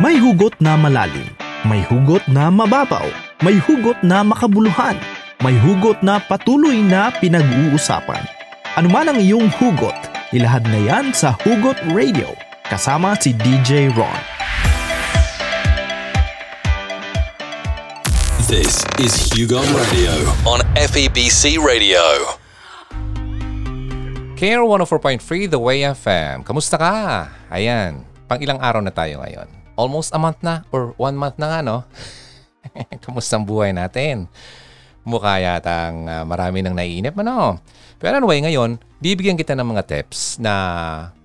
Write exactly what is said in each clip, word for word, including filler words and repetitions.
May hugot na malalim, may hugot na mababaw, may hugot na makabuluhan, may hugot na patuloy na pinag-uusapan. Anuman ang iyong hugot, ilahad na yan sa Hugot Radio kasama si D J Ron. This is Hugot Radio on F E B C Radio. K R one oh four point three, The Way F M. Kamusta ka? Ayan, pang ilang araw na tayo ngayon? Almost a month na or one month na nga, no? Kamusta ang buhay natin? Mukha yatang uh, marami nang naiinip, ano? Pero anyway, ngayon, bibigyan kita ng mga tips na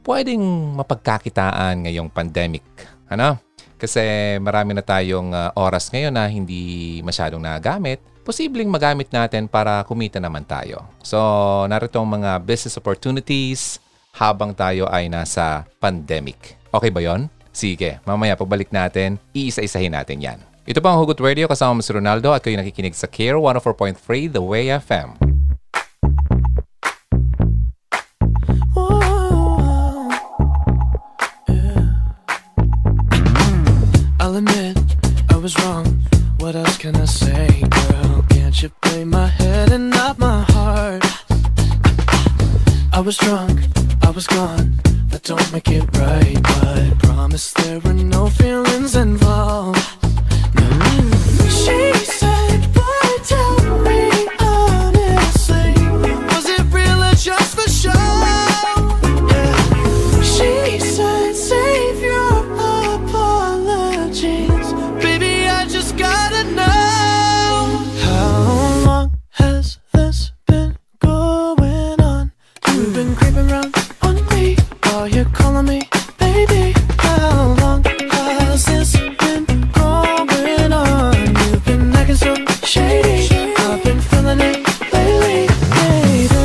pwedeng mapagkakitaan ngayong pandemic, ano? Kasi marami na tayong uh, oras ngayon na hindi masyadong nagamit. Posibleng magamit natin para kumita naman tayo. So, narito ang mga business opportunities habang tayo ay nasa pandemic. Okay ba yon? Sige, mamaya pagbalik natin, iisa-isahin natin yan. Ito pa ang Hugot Radio, kasama mo si Ronaldo at kayo nakikinig sa Care one oh four point three The Way F M. Whoa, yeah. I'll admit, I was wrong. What else can I say, girl? Can't you play my head and not my heart? I was drunk, I was gone. That don't make it right, but I promise there were no feelings involved. No. She said, boy, tell me honestly, was it real or just for show? Yeah. She said, save your apologies, baby, I just gotta know. How long has this been going on? You've been creeping around. Are you calling me, baby? How long has this been going on? You've been acting so shady. I've been feeling it lately, baby.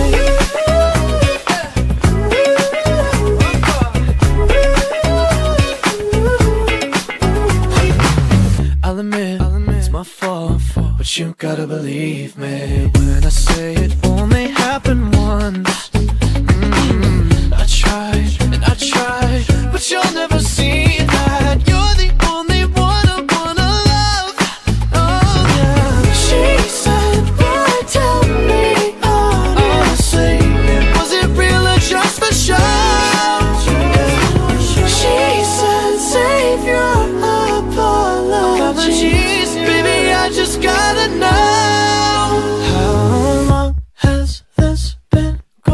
I'll admit, it's my fault, but you gotta believe me when I say it only happened once. Mm-hmm. I tried. I tried, but you'll never see that. You're the only one I wanna love. Oh yeah. She said, boy, tell me honestly, was it real or just for show? Yeah. She said, save your apologies, baby, I just gotta know. How long has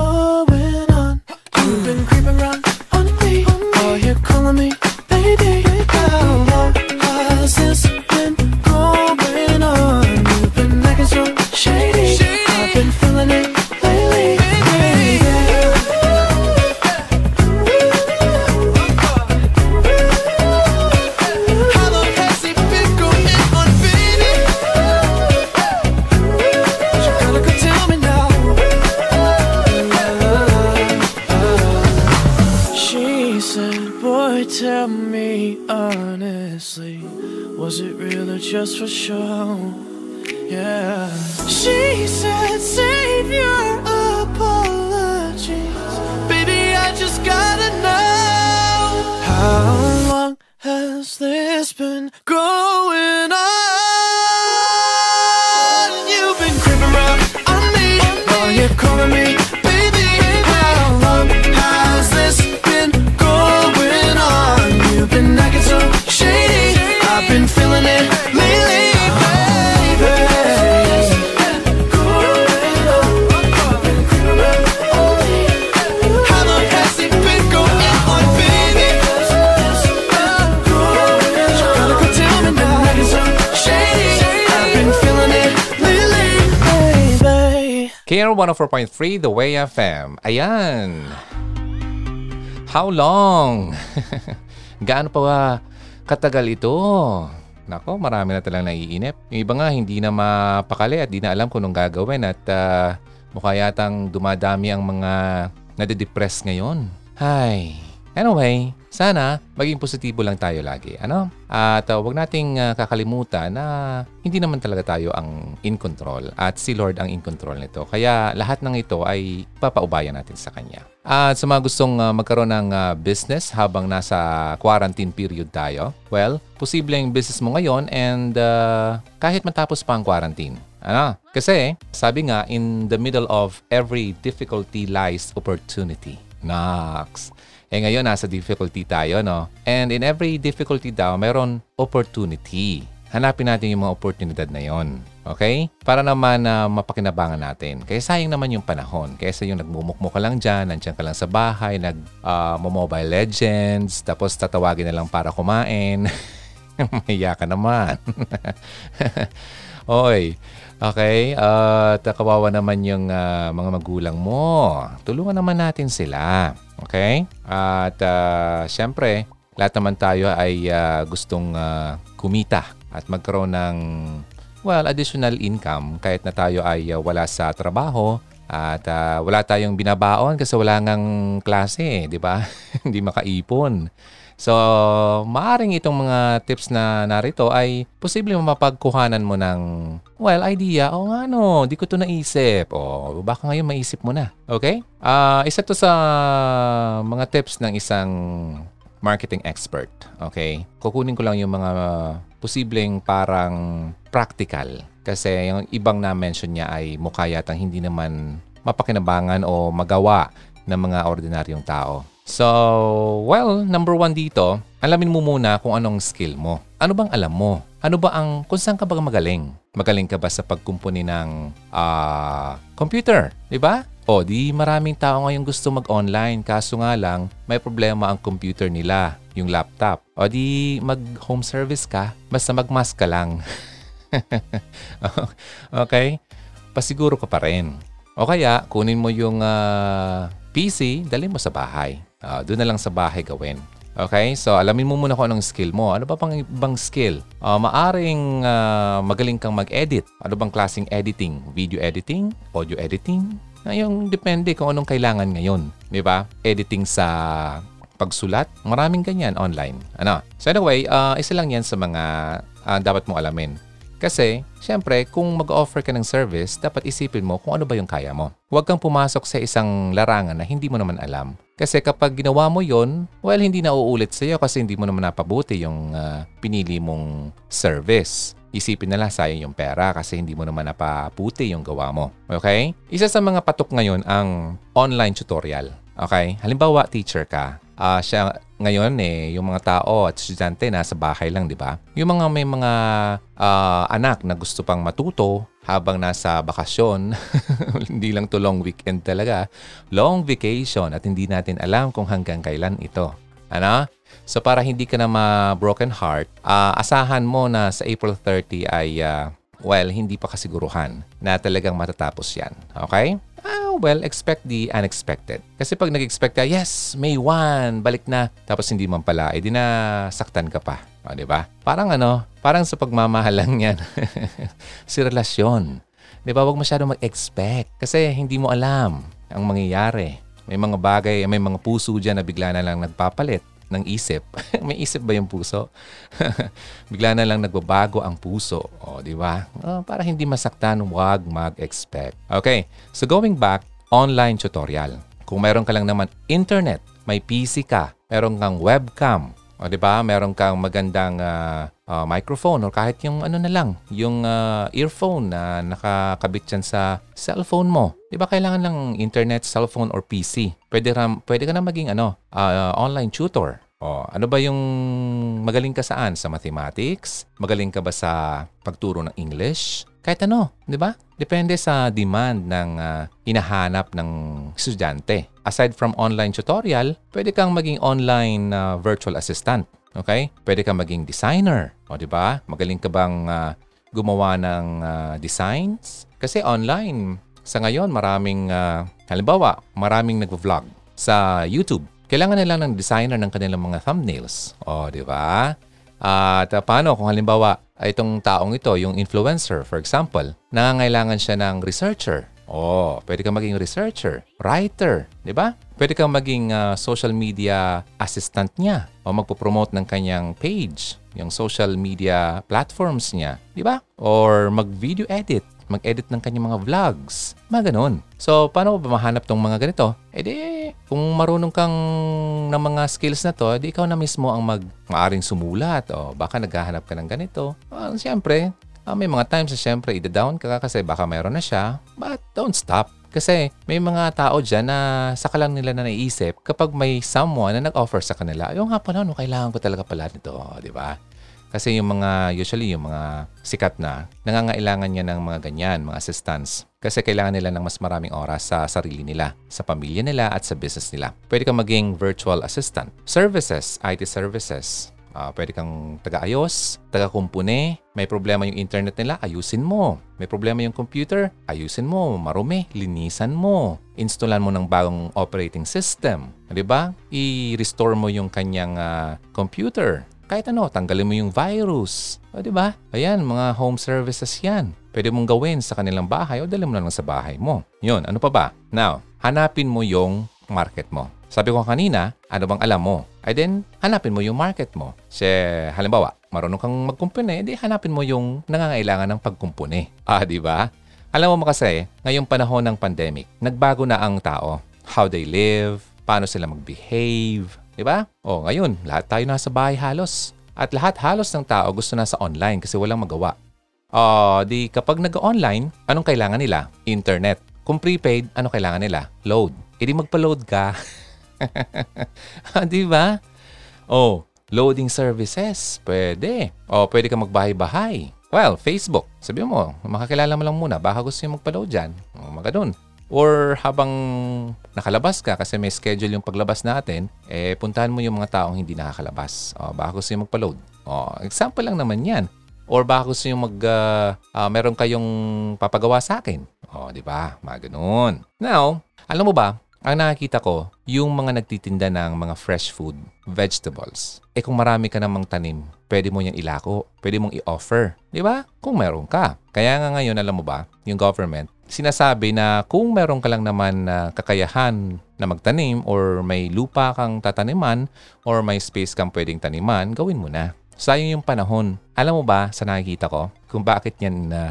this been going on? You've been creeping around. You're calling me, baby, how long has this been going on? You've been acting so shady, shady. I've been feeling it lately, baby. How long has it been going on, baby? You gotta go tell me now. She said, boy, tell me honestly, was it real or just for show? Yeah. She said, save your apologies, baby, I just gotta know. How long has this been going on? You've been creeping around on me, oh, you're calling me, baby, how long has this been? You've been acting so shady, I've been feeling it lately, baby. How long has it been going on, baby? You gotta go tell me now. I've been acting so shady, I've been feeling it lately, baby. K R one oh four point three The Way F M. Ayan. How long? Gaano pa ba katagal ito? Nako, marami na talang naiinip. Yung iba nga, hindi na mapakali at di na alam kung anong gagawin. At uh, mukha yatang dumadami ang mga nade-depress ngayon. Ay, Anyway, sana maging positibo lang tayo lagi, ano? At uh, huwag nating uh, kakalimutan na hindi naman talaga tayo ang in control at si Lord ang in control nito. Kaya lahat ng ito ay papaubayan natin sa Kanya. At uh, sa mga gustong uh, magkaroon ng uh, business habang nasa quarantine period tayo, well, posible ang business mo ngayon and uh, kahit matapos pa ang quarantine. Ano? Kasi sabi nga, in the middle of every difficulty lies opportunity. Naks! Eh ngayon, nasa difficulty tayo, no? And in every difficulty daw, mayroon opportunity. Hanapin natin yung mga oportunidad na yon. Okay? Para naman uh, mapakinabangan natin. Kaya sayang naman yung panahon. Kaysa yung nagmumukmo ka lang dyan, nandiyan ka lang sa bahay, nag-mobile uh, legends, tapos tatawagin na lang para kumain. Mahiya ka naman. Oy, okay? Uh, kawawa naman yung uh, mga magulang mo. Tulungan naman natin sila. Okay? At uh, syempre, lahat naman tayo ay uh, gustong uh, kumita at magkaroon ng, well, additional income kahit na tayo ay uh, wala sa trabaho at uh, wala tayong binabaon kasi wala ngang klase, di ba? Hindi makaipon. So, maaring itong mga tips na narito ay posibleng mapagkuhanan mo ng, well, idea. O nga no, di ko to naisip. O baka ngayon maisip mo na. Okay? Uh, isa to sa mga tips ng isang marketing expert. Okay? Kukunin ko lang yung mga posibleng parang practical. Kasi yung ibang na-mention niya ay mukha yatang hindi naman mapakinabangan o magawa ng mga ordinaryong tao. So, well, number one dito, alamin mo muna kung anong skill mo. Ano bang alam mo? Ano ba ang, kung saan ka ba magaling? Magaling ka ba sa pagkumpuni ng uh, computer? Diba? O, di maraming tao ngayong gusto mag-online. Kaso nga lang, may problema ang computer nila, yung laptop. O, di mag-home service ka, basta mag-mask ka lang. Okay? Pasiguro ka pa rin. O kaya, kunin mo yung uh, P C, dali mo sa bahay. Uh, doon na lang sa bahay gawin. Okay? So, alamin mo muna kung anong skill mo. Ano ba pang ibang skill? Uh, maaring uh, magaling kang mag-edit. Ano bang klaseng editing? Video editing? Audio editing? Yung depende kung anong kailangan ngayon. Di ba? Editing sa pagsulat. Maraming ganyan online. Ano? So, anyway, uh, isa lang yan sa mga uh, dapat mong alamin. Kasi, siyempre, kung mag-offer ka ng service, dapat isipin mo kung ano ba yung kaya mo. Huwag kang pumasok sa isang larangan na hindi mo naman alam. Kasi kapag ginawa mo yon, well, hindi na uulit sa'yo kasi hindi mo naman napabuti yung uh, pinili mong service. Isipin na lang sayang yung pera kasi hindi mo naman napabuti yung gawa mo. Okay? Isa sa mga patok ngayon ang online tutorial. Okay? Halimbawa, teacher ka. Uh, siya, ngayon eh, yung mga tao at estudyante nasa bahay lang, di ba? Yung mga may mga uh, anak na gusto pang matuto habang nasa bakasyon, hindi lang to long weekend talaga, long vacation at hindi natin alam kung hanggang kailan ito. Ano? So para hindi ka na ma-broken heart, uh, asahan mo na sa April thirtieth ay, uh, well, hindi pa kasiguruhan na talagang matatapos yan. Okay? Well, expect the unexpected. Kasi pag nag-expect ka, yes, May first, balik na. Tapos hindi man pala, eh di na saktan ka pa. O, diba? Parang ano, parang sa pagmamahal lang yan. Si relasyon. Diba, huwag masyado mag-expect. Kasi hindi mo alam ang mangyayari. May mga bagay, may mga puso dyan na bigla na lang nagpapalit ng isip. May isip ba yung puso? Bigla na lang nagbabago ang puso. O, di ba? Oh, para hindi masaktan, wag mag-expect. Okay. So, going back, online tutorial. Kung meron ka lang naman internet, may P C ka, meron kang webcam, o, di ba? Meron kang magandang uh, uh, microphone o kahit yung ano na lang, yung uh, earphone na nakakabit dyan sa cellphone mo. Di ba kailangan lang internet, cellphone, or P C? Pwede, ram, pwede ka na maging ano, uh, uh, online tutor. O, ano ba yung magaling ka saan? Sa mathematics? Magaling ka ba sa pagturo ng English? Kahit ano, di ba? Depende sa demand ng uh, inahanap ng estudyante. Aside from online tutorial, pwede kang maging online uh, virtual assistant. Okay? Pwede kang maging designer. O, di ba? Magaling ka bang uh, gumawa ng uh, designs? Kasi online, sa ngayon, maraming, uh, halimbawa, maraming nag-vlog sa YouTube. Kailangan nila ng designer ng kanilang mga thumbnails. O, di ba? At uh, paano kung halimbawa, itong taong ito, yung influencer, for example, nangangailangan siya ng researcher. Oh, pwede kang maging researcher, writer, di ba? Pwede kang maging uh, social media assistant niya o magpo-promote ng kanyang page, yung social media platforms niya, di ba? Or mag-video edit, mag-edit ng kanyang mga vlogs, mga ganun. So, paano ba mahanap tong mga ganito? Eh di, kung marunong kang ng mga skills na to, di ikaw na mismo ang mag maaring sumulat o baka naghahanap ka ng ganito. Well, siyempre, Uh, may mga times na siyempre ida-down ka kasi baka mayroon na siya. But don't stop. Kasi may mga tao dyan na saka lang nila na naiisip kapag may someone na nag-offer sa kanila. Yung nga pala, no, kailangan ko talaga pala nito. Di ba? Kasi yung mga, usually yung mga sikat na, nangangailangan niya ng mga ganyan, mga assistants. Kasi kailangan nila ng mas maraming oras sa sarili nila, sa pamilya nila at sa business nila. Pwede kang maging virtual assistant. Services, I T services. Uh, pwede kang taga-ayos, taga-kumpune. May problema yung internet nila, ayusin mo. May problema yung computer, ayusin mo. Marumi, linisan mo. Installan mo ng bagong operating system. Diba? I-restore mo yung kanyang uh, computer. Kahit ano, tanggalin mo yung virus. O diba? Ayan, mga home services yan. Pwede mong gawin sa kanilang bahay o dali mo lang sa bahay mo. Yun, ano pa ba? Now, hanapin mo yung market mo. Sabi ko kanina, ano bang alam mo? Ay then, hanapin mo yung market mo. Kasi halimbawa, marunong kang magkumpune, di hanapin mo yung nangangailangan ng pagkumpune. Ah, di ba? Alam mo mo kasi, ngayong panahon ng pandemic, nagbago na ang tao. How they live, paano sila mag-behave, di ba? O ngayon, lahat tayo nasa bahay halos. At lahat halos ng tao gusto na sa online kasi walang magawa. O, di kapag nag-online, anong kailangan nila? Internet. Kung prepaid, ano kailangan nila? Load. E di magpa-load ka. Di ba? Oh, loading services. Pwede. O, oh, pwede ka magbahay-bahay. Well, Facebook. Sabi mo, makakilala mo lang muna. Baka gusto yung magpa-load dyan. O, maga dun. Or habang nakalabas ka, kasi may schedule yung paglabas natin, eh, puntahan mo yung mga taong hindi nakakalabas. O, baka gusto yung magpa-load. O, example lang naman yan. Or baka gusto yung mag, uh, uh, meron kayong papagawa sa akin. O, di ba? Mga ganun. Now, alam mo ba, ang nakakita ko, yung mga nagtitinda ng mga fresh food, vegetables. Eh kung marami ka namang tanim, pwede mo yan ilako, pwede mong i-offer. Di ba? Kung meron ka. Kaya nga ngayon, alam mo ba, yung government, sinasabi na kung meron ka lang naman na kakayahan na magtanim or may lupa kang tataniman or may space kang pwedeng taniman, gawin mo na. Sayang yung panahon. Alam mo ba, sa nakikita ko, kung bakit yan na... Uh,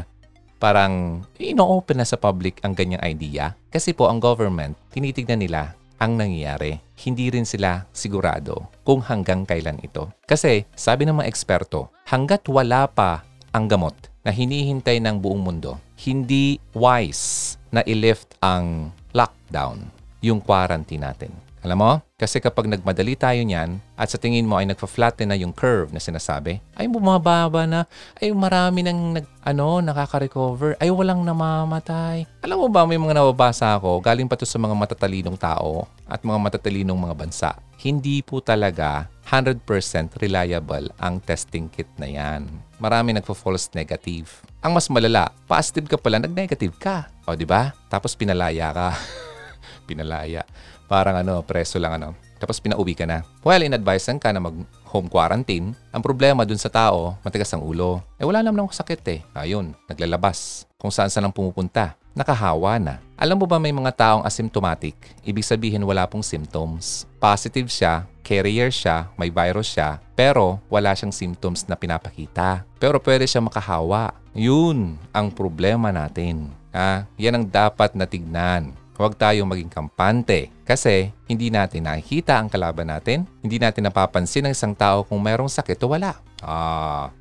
parang ino-open na sa public ang ganyang idea. Kasi po ang government, tinitignan nila ang nangyayari. Hindi rin sila sigurado kung hanggang kailan ito. Kasi sabi ng mga eksperto, hanggat wala pa ang gamot na hinihintay ng buong mundo, hindi wise na i-lift ang lockdown, yung quarantine natin. Alam mo? Kasi kapag nagmadali tayo niyan at sa tingin mo ay nagpa-flatten na yung curve na sinasabi, ay bumababa na, ay marami nang nag, ano, nakaka-recover, ay walang namamatay. Alam mo ba, may mga nababasa ako, galing pa to sa mga matatalinong tao at mga matatalinong mga bansa. Hindi po talaga one hundred percent reliable ang testing kit na yan. Marami nagpo-false negative. Ang mas malala, positive ka pala, nag-negative ka. O ba? Diba? Tapos pinalaya ka. Pinalaya. Parang ano, preso lang ano. Tapos pinauwi ka na. Well, in-advisean ka na mag-home quarantine. Ang problema dun sa tao, matigas ang ulo. Eh wala naman akong sakit eh. Ayun, naglalabas. Kung saan-saan lang pumupunta. Nakahawa na. Alam mo ba may mga taong asymptomatic? Ibig sabihin wala pong symptoms. Positive siya, carrier siya, may virus siya, pero wala siyang symptoms na pinapakita. Pero pwede siya makahawa. Yun ang problema natin. Ha? Yan ang dapat natignan. Huwag tayong maging kampante kasi hindi natin nakikita ang kalaban natin. Hindi natin napapansin ang isang tao kung mayroong sakit o wala. Ah,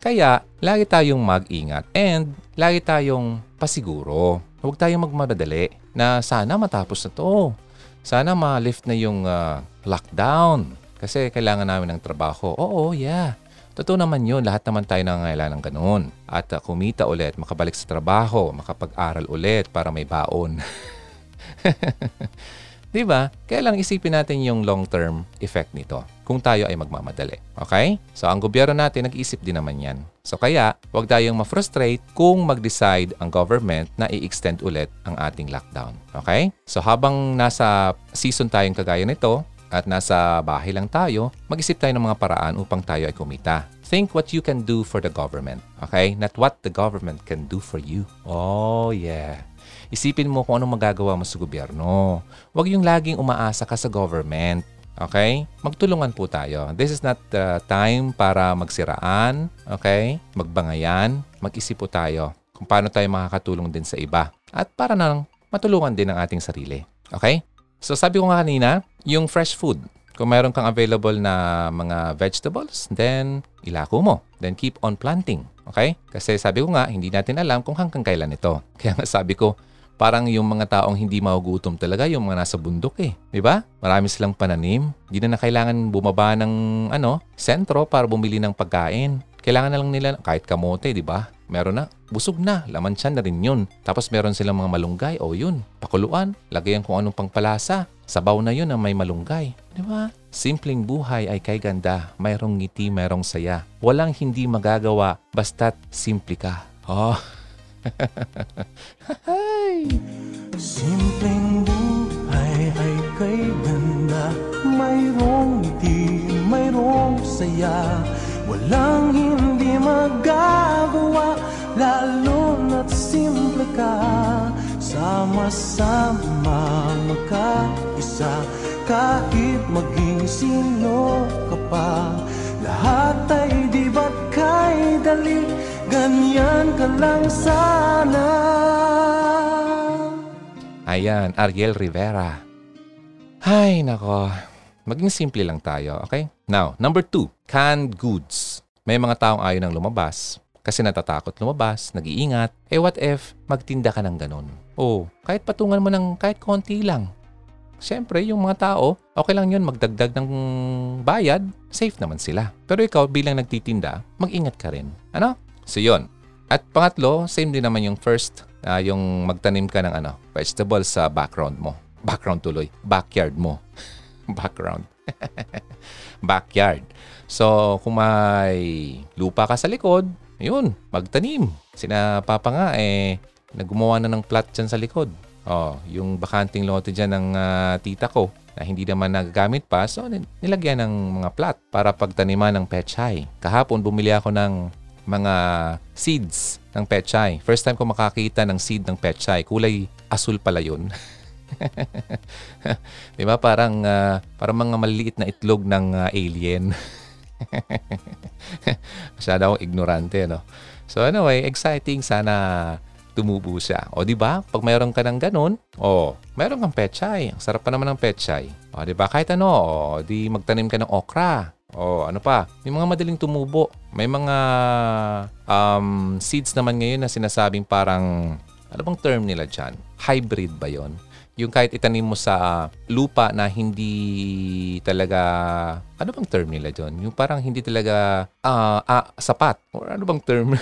kaya, lagi tayong mag-ingat and lagi tayong pasiguro. Huwag tayong magmadali na sana matapos na to. Sana ma-lift na yung uh, lockdown kasi kailangan namin ng trabaho. Oo, yeah. Totoo naman yun, lahat naman tayo nangangailangan ng ganun. At uh, kumita ulit, makabalik sa trabaho, makapag-aral ulit para may baon. Diba? Kaya lang isipin natin yung long-term effect nito kung tayo ay magmamadali. Okay? So, ang gobyerno natin, nag-isip din naman yan. So, kaya, huwag tayong ma-frustrate kung mag-decide ang government na i-extend ulit ang ating lockdown. Okay? So, habang nasa season tayong kagaya nito at nasa bahay lang tayo, mag-isip tayo ng mga paraan upang tayo ay kumita. Think what you can do for the government. Okay? Not what the government can do for you. Oh, yeah. Isipin mo kung anong magagawa mo sa gobyerno. Huwag yung laging umaasa ka sa government. Okay? Magtulungan po tayo. This is not the uh, time para magsiraan, okay? Magbangayan, mag-isip po tayo kung paano tayo makakatulong din sa iba. At para nang matulungan din ang ating sarili. Okay? So sabi ko nga kanina, yung fresh food. Kung mayroon kang available na mga vegetables, then ilako mo. Then keep on planting. Okay? Kasi sabi ko nga, hindi natin alam kung hanggang kailan ito. Kaya nga sabi ko, parang yung mga taong hindi magugutom talaga, yung mga nasa bundok eh. Diba? Marami silang pananim. Hindi na, na kailangan bumaba ng ano, sentro para bumili ng pagkain. Kailangan na lang nila, kahit kamote, diba? Meron na, busog na, laman siya na rin yun. Tapos meron silang mga malunggay, o yun, pakuluan, lagayan kung anong pangpalasa. Sabaw na yun ang may malunggay. Diba? Simpleng buhay ay kay ganda. Mayroong ngiti, mayroong saya. Walang hindi magagawa, basta't simple ka. Oh, simpleng buhay ay kay ganda. Mayroong ngiti, mayroong saya. Walang hindi magagawa, lalo na't simple ka. Sama-sama magkaisa, kahit maging sino ka pa. Lahat ay di ba't kay dali, ganyan ka lang sana. Ayan, Ariel Rivera. Ay, nako. Maging simple lang tayo, okay? Now, number two, canned goods. May mga taong ayaw nang lumabas kasi natatakot lumabas, nag-iingat. Eh, what if magtinda ka ng ganun? Oh, kahit patungan mo ng kahit konti lang. Siyempre, yung mga tao, okay lang yun magdagdag ng bayad, safe naman sila. Pero ikaw, bilang nagtitinda, mag-ingat ka rin. Ano? So, yun. At pangatlo, same din naman yung first, uh, yung magtanim ka ng ano, vegetables sa background mo. Background tuloy. Backyard mo. Background. Backyard. So, kung may lupa ka sa likod, yun, magtanim. Sina Papa nga, eh, nagumawa na ng plot dyan sa likod. Oh, yung bakanting lote dyan ng uh, tita ko na hindi naman nagagamit pa, so nilagyan ng mga plat para pagtaniman ng pechay. Kahapon bumili ako ng mga seeds ng pechay. First time ko makakita ng seed ng pechay. Kulay asul pala yun. Diba? Parang, uh, parang mga maliliit na itlog ng uh, alien. Masyado akong ignorante, no? So anyway, exciting. Sana tumubo siya. O, di ba? Pag mayroon ka ng ganun, o, mayroon kang pechay. Ang sarap pa naman ng pechay. O, di ba? Kahit ano, o, di magtanim ka ng okra. O, ano pa? May mga madaling tumubo. May mga um, seeds naman ngayon na sinasabing parang, ano bang term nila dyan? Hybrid ba yon? Yung kahit itanim mo sa lupa na hindi talaga, ano bang term nila dyan? Yung parang hindi talaga uh, ah, sapat. O, ano bang term?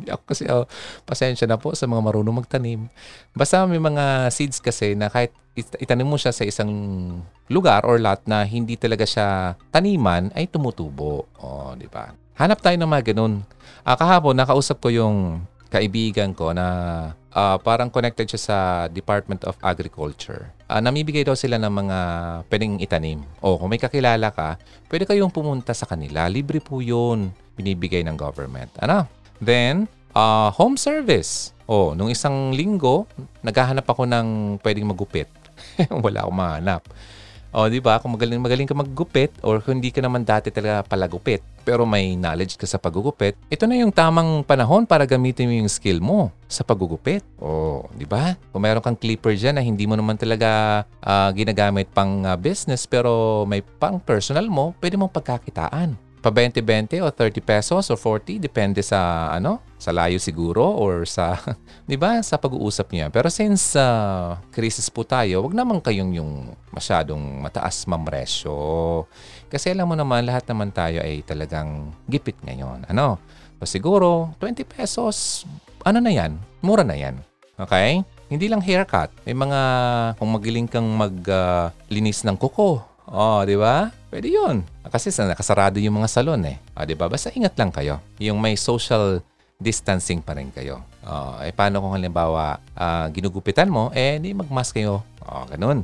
Ako kasi, oh, pasensya na po sa mga marunong magtanim. Basta may mga seeds kasi na kahit itanim mo siya sa isang lugar or lot na hindi talaga siya taniman, ay tumutubo. Oh, di ba? Hanap tayo ng mga ganun. Ah, kahapon, nakausap ko yung kaibigan ko na uh, parang connected siya sa Department of Agriculture. Uh, namibigay daw sila ng mga pwedeng itanim. O, kung may kakilala ka, pwede kayong pumunta sa kanila. Libre po yun, binibigay ng government. Ano? Then, uh, home service. Oh, nung isang linggo, naghahanap ako ng pwedeng magupit. Wala akong mahanap. Oh, di ba? Kung magaling, magaling ka maggupit or kung hindi ka naman dati talaga palagupit, pero may knowledge ka sa paggugupit, ito na yung tamang panahon para gamitin mo yung skill mo sa paggugupit. Oh, di ba? Kung meron kang clipper dyan na hindi mo naman talaga uh, ginagamit pang uh, business pero may pang personal mo, pwede mong pagkakitaan. Pa twenty-twenty o thirty pesos o forty, depende sa ano, sa layo siguro or sa, di ba, sa pag-uusap niya. Pero since uh, crisis po tayo, wag naman kayong yung masyadong mataas mamresyo. Kasi alam mo naman, lahat naman tayo ay talagang gipit ngayon. Ano? So siguro, twenty pesos, ano na yan? Mura na yan. Okay? Hindi lang haircut. May mga, kung magiling kang maglinis uh, ng kuko. Oh, di ba? Pwede yun. Kasi nakasarado yung mga salon eh. Oh, di ba? Basta ingat lang kayo. Yung may social distancing pa rin kayo. Oh, eh, paano kung halimbawa uh, ginugupitan mo, eh, di magmask kayo. Oh, ganun.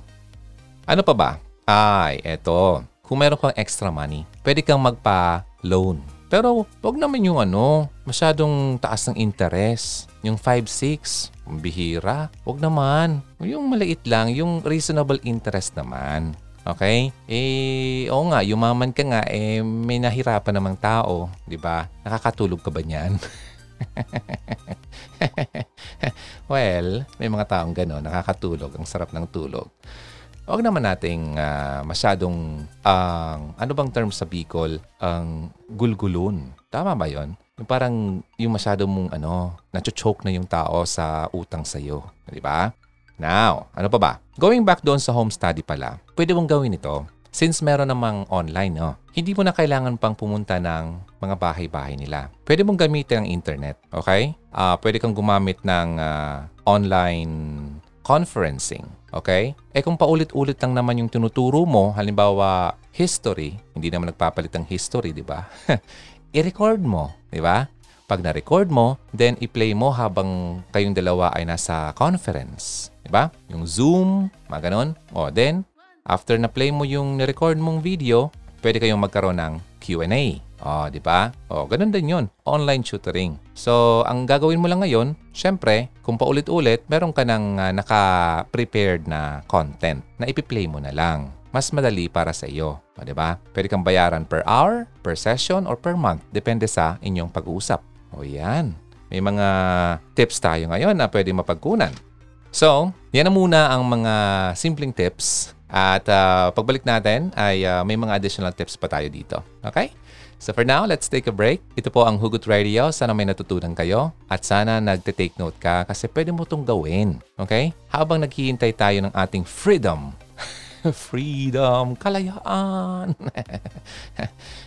Ano pa ba? Ay, eto. Kung meron kang extra money, pwede kang magpa-loan. Pero wag naman yung ano, masyadong taas ng interest. Yung five six, bihira. Wag naman. Yung maliit lang, yung reasonable interest naman. Okay? Eh, oo nga, yumaman ka nga, eh, may nahirapan namang tao. Di ba? Nakakatulog ka ba niyan? Well, may mga taong gano'n, nakakatulog. Ang sarap ng tulog. Huwag naman nating uh, masyadong, uh, ano bang term sa Bicol? Ang um, gulgulun. Tama ba yon? Yung parang yung masyado mong ano, nacho-choke na yung tao sa utang sa'yo. Di ba? Now, ano pa ba? Going back doon sa home study pala, pwede mong gawin ito. Since meron namang online, no? Hindi mo na kailangan pang pumunta ng mga bahay-bahay nila. Pwede mong gamitin ang internet. Okay? Uh, pwede kang gumamit ng uh, online conferencing. Okay? Eh kung paulit-ulit lang naman yung tinuturo mo, halimbawa history, hindi naman nagpapalit ang history, di ba? I-record mo, di ba? Pag na-record mo, then i-play mo habang kayong dalawa ay nasa conference. Di ba? Yung Zoom, mga ganun. O then, after na-play mo yung na-record mong video, pwede kayong magkaroon ng Q and A. O, di ba? O, ganun din yun. Online tutoring. So, ang gagawin mo lang ngayon, syempre, kung paulit-ulit, meron ka ng uh, naka-prepared na content na ipi-play mo na lang. Mas madali para sa iyo. O, di ba? Pwede kang bayaran per hour, per session, or per month. Depende sa inyong pag-uusap. O, yan. May mga tips tayo ngayon na pwede mapagkunan. So, yan na muna ang mga simpleng tips. At uh, pagbalik natin ay uh, may mga additional tips pa tayo dito. Okay? So for now, let's take a break. Ito po ang Hugot Radio. Sana may natutunan kayo at sana nagte-take note ka kasi pwede mo itong gawin. Okay? Habang naghihintay tayo ng ating freedom. Freedom! Kalayaan!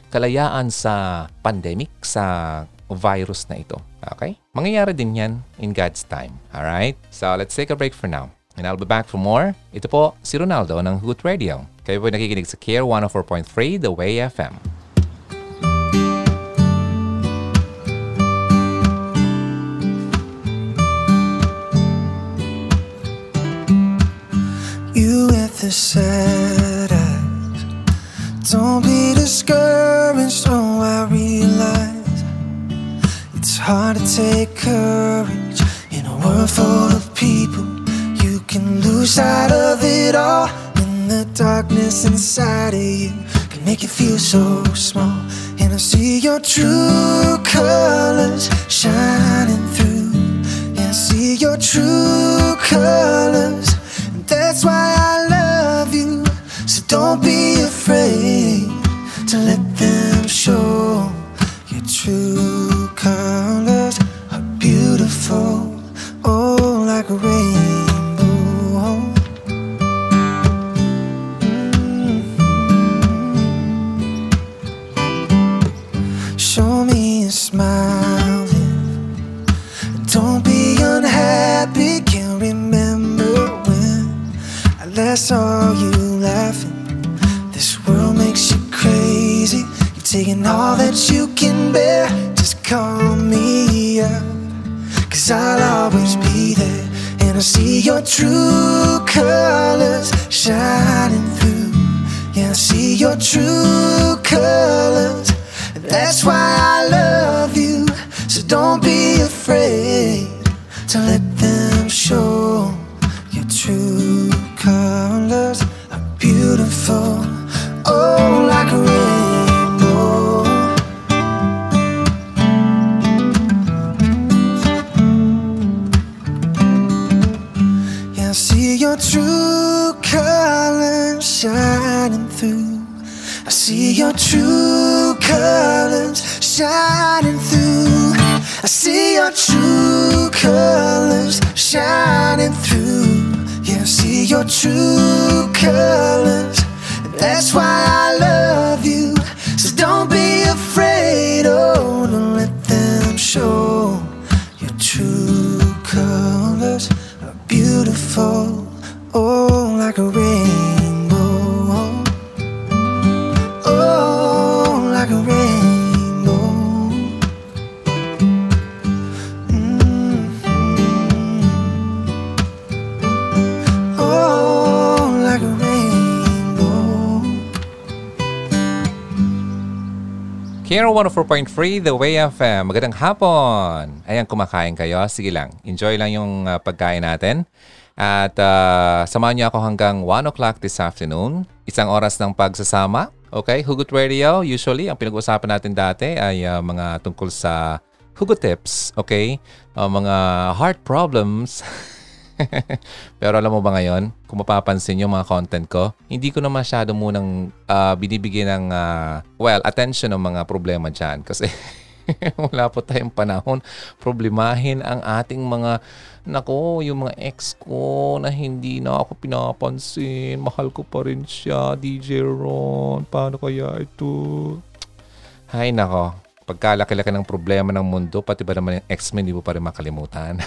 Kalayaan sa pandemic, sa virus na ito. Okay? Mangyayari din yan in God's time. Alright? So let's take a break for now. And I'll be back for more. Ito po si Ronaldo ng Hugot Radio. Kayo po nakikinig sa Care one oh four point three The Way F M. You with the sad eyes, don't be discouraged, oh I realize it's hard to take courage in a world full of people. Can lose sight of it all, and the darkness inside of you can make you feel so small. And I see your true colors shining through. And I see your true colors, and that's why I love you. So don't be afraid to let them show. Your true colors are beautiful, oh like rain. Show me a smile, don't be unhappy. Can't remember when I last saw you laughing. This world makes you crazy. You're taking all that you can bear. Just call me up, cause I'll always be there. And I see your true colors shining through. Yeah, I see your true colors. That's why I love you. So don't be afraid to let them show. Your true colors are beautiful, oh like a rainbow. Yeah, I see your true colors shining through. I see your true colors shining through. I see your true colors shining through. Yeah, I see your true colors. That's why I love you. So don't be afraid, oh, don't let them show. Your true colors are beautiful, oh, like a rainbow. Like a rainbow. Mm-hmm. Oh, like a rainbow. Kero one oh four point three, The Way F M. Magandang hapon. Ayan, kumakain kayo. Sige lang. Enjoy lang yung uh, pagkain natin. At uh, samahan niyo ako hanggang one o'clock this afternoon. Isang oras ng pagsasama. Okay? Hugot Radio, usually, ang pinag-uusapan natin dati ay uh, mga tungkol sa hugot tips. Okay? Uh, mga heart problems. Pero alam mo ba ngayon, kung mapapansin nyo mga content ko, hindi ko na masyado munang uh, binibigyan ng, uh, well, attention ng mga problema dyan. Kasi wala po tayong panahon problemahin ang ating mga, nako, yung mga ex ko na hindi na ako pinapansin. Mahal ko pa rin siya, D J Ron. Paano kaya ito? Ay, nako. Pagkalaki-laki ng problema ng mundo, pati ba naman yung ex mo, hindi mo pa rin makalimutan.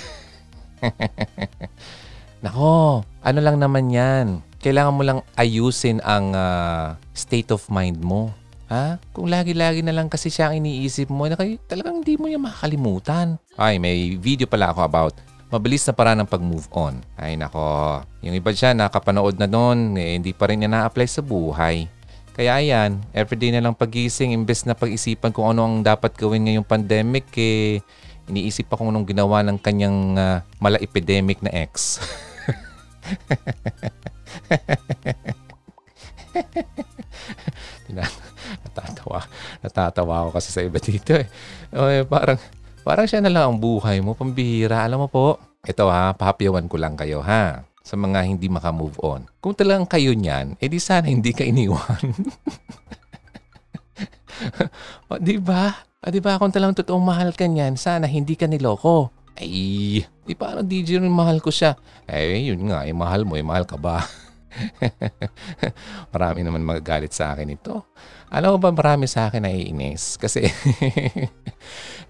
Nako, ano lang naman yan. Kailangan mo lang ayusin ang uh, state of mind mo. Ha? Kung lagi-lagi na lang kasi siya ang iniisip mo, naka, talagang hindi mo niya makakalimutan. Ay, may video pala ako about mabilis na paraan ng pag-move on. Ay, nako. Yung iba siya, nakapanood na nun, eh, hindi pa rin niya na-apply sa buhay. Kaya yan, everyday na lang pagising, imbes na pag-isipan kung ano ang dapat gawin ngayong pandemic, eh, iniisip pa kung anong ginawa ng kanyang uh, mala-epidemic na ex. natatawa. Natatawa ako kasi sa iba dito eh. Okay, parang, parang siya na lang ang buhay mo. Pambihira. Alam mo po, ito ha, pahapyawan ko lang kayo ha. Sa mga hindi makamove on. Kung talagang kayo niyan, edi sana hindi ka iniwan. O, diba? Ah, di ba, kung talagang totoong mahal ka niyan, sana hindi ka niloko. Ay, di ba, ano, D J, mahal ko siya. Eh, yun nga, eh, mahal mo, eh, mahal ka ba? Marami naman magagalit sa akin ito. Alam mo ba, marami sa akin naiinis? Kasi,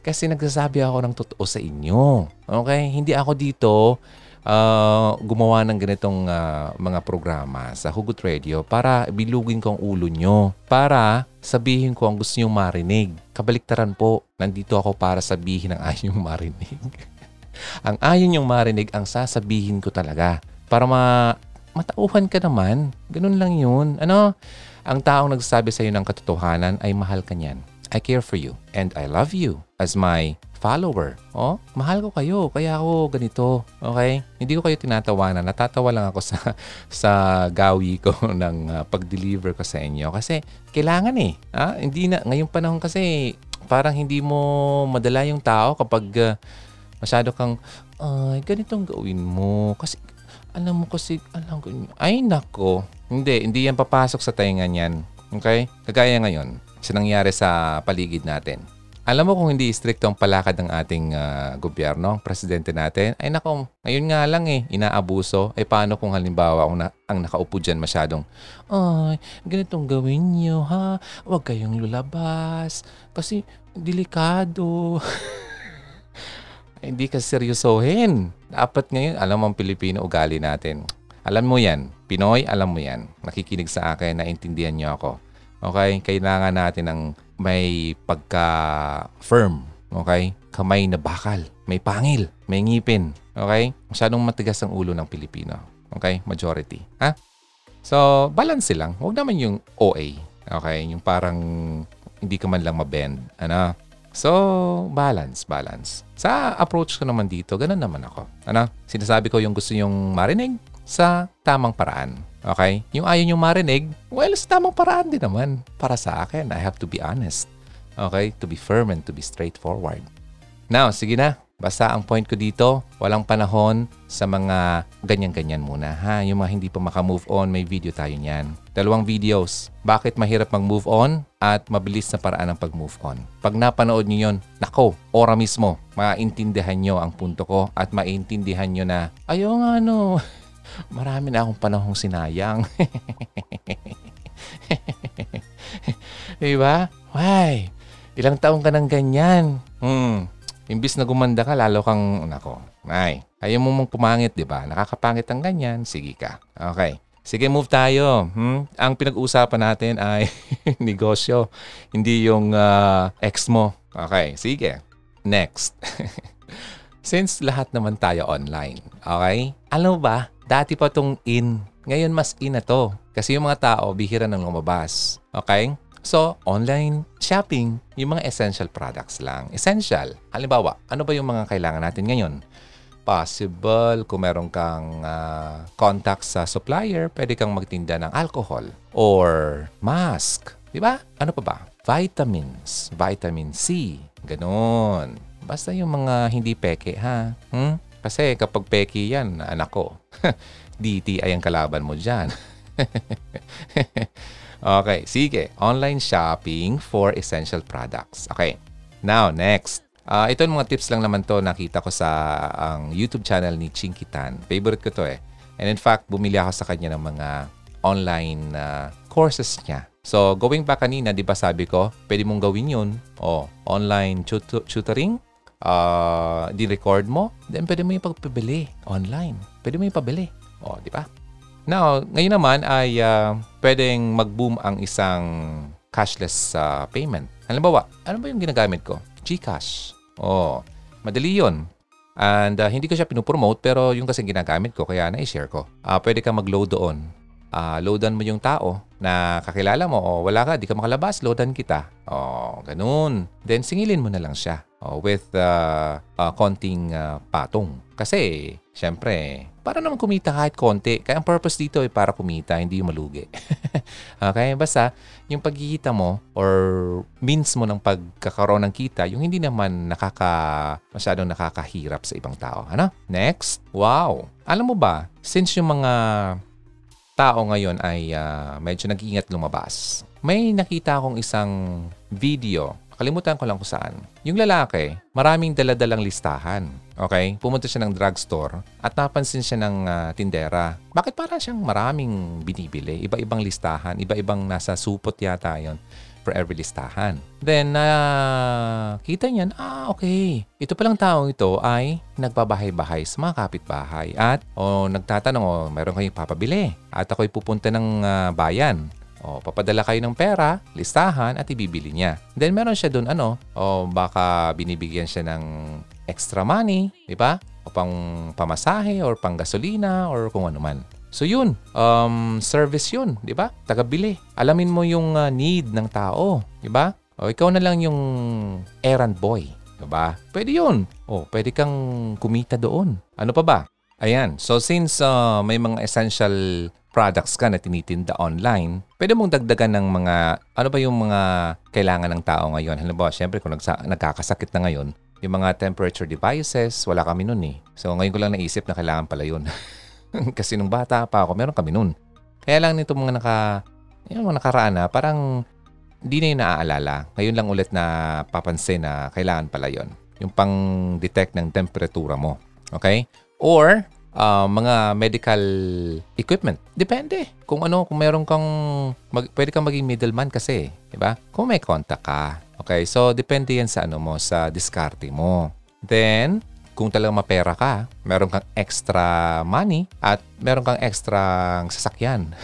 kasi nagsasabi ako ng totoo sa inyo. Okay? Hindi ako dito uh, gumawa ng ganitong uh, mga programa sa Hugot Radio para bilugin ko ang ulo nyo. Para sabihin ko ang gusto niyong marinig. Kabaliktaran po, nandito ako para sabihin ang ayaw niyong marinig. Ang ayaw niyong marinig ang sasabihin ko talaga. Para ma- matauhan ka naman. Ganun lang yun. Ano? Ang taong nagsasabi sa iyo ng katotohanan ay mahal ka niyan. I care for you and I love you as my follower. Oh, mahal ko kayo, kaya ako ganito. Okay? Hindi ko kayo tinatawanan. Natatawa lang ako sa sa gawi ko ng uh, pag-deliver ko sa inyo kasi kailangan eh. Ah, hindi na ngayong panahon kasi parang hindi mo madala yung tao kapag uh, masyado kang ay ganitong gawin mo kasi alam mo kasi alam ko ay nako. Hindi, hindi yan papasok sa tainga niyan. Okay? Kagaya ngayon, sa nangyari sa paligid natin. Alam mo kung hindi strikto ang palakad ng ating uh, gobyerno, presidente natin, ay nako, ngayon nga lang eh, inaabuso. Ay paano kung halimbawa ang, na, ang nakaupo dyan masyadong, ay, ganitong gawin nyo ha, huwag kayong lulabas, kasi delikado. Ay, hindi ka seryosohin. Dapat ngayon, alam mo ang Pilipino ugali natin. Alam mo yan, Pinoy, alam mo yan. Nakikinig sa akin, naintindihan nyo ako. Okay? Kailangan natin ng may pagka-firm. Okay? Kamay na bakal. May pangil. May ngipin. Okay? Masyadong matigas ang ulo ng Pilipino. Okay? Majority. Ha? So, balance lang. Huwag naman yung O A. Okay? Yung parang hindi ka man lang mabend. Ano? So, balance. Balance. Sa approach ko naman dito, ganun naman ako. Ano? Sinasabi ko yung gusto yung marinig sa tamang paraan. Okay? Yung ayaw niyong marinig, well, sa tamang paraan din naman. Para sa akin, I have to be honest. Okay? To be firm and to be straightforward. Now, sige na. Basta ang point ko dito, walang panahon sa mga ganyan-ganyan muna. Ha? Yung mga hindi pa makamove on, may video tayo niyan. Dalawang videos. Bakit mahirap mag-move on at mabilis na paraan ng pag-move on. Pag napanood niyo yun, nako, ora mismo, maintindihan niyo ang punto ko at maintindihan niyo na, ayaw nga no, marami na akong panahong sinayang. Diba? Why? Ilang taon ka nang ganyan. Hmm. Imbis na gumanda ka, lalo kang, nako, ay, ayaw mo mong pumangit, diba? Nakakapangit ang ganyan. Sige ka. Okay. Sige, move tayo. Hmm? Ang pinag-uusapan natin ay negosyo. Hindi yung uh, ex mo. Okay. Sige. Next. Since lahat naman tayo online, okay? Alam ba, dati pa itong in. Ngayon mas in na to. Kasi yung mga tao, bihira nang lumabas. Okay? So, online shopping, yung mga essential products lang. Essential. Halimbawa, ano ba yung mga kailangan natin ngayon? Possible, kung meron kang uh, contact sa supplier, pwede kang magtinda ng alcohol or mask. Diba? Ano pa ba? Vitamins. Vitamin C. Ganon. Basta yung mga hindi peke, ha? Hmm? Kasi kapag peke yan, anak ko, D T I ang kalaban mo dyan. Okay, sige. Online shopping for essential products. Okay. Now, next. Uh, ito yung mga tips lang naman to nakita ko sa ang YouTube channel ni Chinky Tan. Favorite ko to eh. And in fact, bumili ako sa kanya ng mga online uh, courses niya. So, going back kanina, di ba sabi ko, pwede mong gawin yun. O, online tut- tutoring, uh, di-record mo, then pwede mo yung pagpabili online. Pwede mo yung pabili. O, di ba? Now, ngayon naman ay uh, pwedeng mag-boom ang isang cashless uh, payment. Halimbawa, ano ba yung ginagamit ko? GCash. Oh, madali yun. And uh, hindi ko siya pinupromote pero yung kasing ginagamit ko kaya na-share ko. Uh, pwede ka mag-load doon. Uh, loadan mo yung tao na kakilala mo. Oh, wala ka, di ka makalabas, loadan kita. Oh, ganun. Then singilin mo na lang siya oh, with uh, uh, konting uh, patong. Kasi, syempre, para naman kumita kahit konti. Kaya ang purpose dito ay para kumita, hindi yung malugi. Okay, basta yung pagkikita mo or means mo ng pagkakaroon ng kita, yung hindi naman nakaka, masyadong nakakahirap sa ibang tao. Ano? Next. Wow. Alam mo ba, since yung mga tao ngayon ay uh, medyo nag-iingat lumabas, may nakita akong isang video. Kalimutan ko lang kung saan. Yung lalaki, maraming daladalang listahan. Okay? Pumunta siya ng drugstore at napansin siya ng uh, tindera. Bakit parang siyang maraming binibili? Iba-ibang listahan. Iba-ibang nasa supot yata yon for every listahan. Then, uh, kita niyan, ah, okay. Ito palang taong ito ay nagbabahay-bahay sa mga kapitbahay at o oh, nagtatanong, oh, meron kayong papabili at ako'y pupunta ng uh, bayan. O, papadala kayo ng pera, listahan, at ibibili niya. Then, meron siya dun, ano, o baka binibigyan siya ng extra money, di ba? O pang pamasahe, or pang gasolina, or kung ano man. So, yun. Um, service yun, di ba? Tagabili. Alamin mo yung uh, need ng tao, di ba? O, ikaw na lang yung errand boy, di ba? Pwede yun. O, pwede kang kumita doon. Ano pa ba? Ayan. So, since uh, may mga essential products ka na tinitinda online, pwede mong dagdagan ng mga, ano ba yung mga kailangan ng tao ngayon? Halimbawa, syempre kung nagsa- nagkakasakit na ngayon, yung mga temperature devices, wala kami nun eh. So ngayon ko lang naisip na kailangan pala yun. Kasi nung bata pa ako, meron kami nun. Kaya lang nito mga naka, yung mga nakaraan na, parang di na yung naaalala. Ngayon lang ulit na papansin na kailangan pala yun. Yung pang-detect ng temperatura mo. Okay? Or, Uh, mga medical equipment. Depende. Kung ano, kung meron kang, mag, pwede kang maging middleman kasi, di ba? Kung may contact ka. Okay, so depende yan sa ano mo, sa diskarte mo. Then, kung talagang mapera ka, meron kang extra money at meron kang extra sasakyan.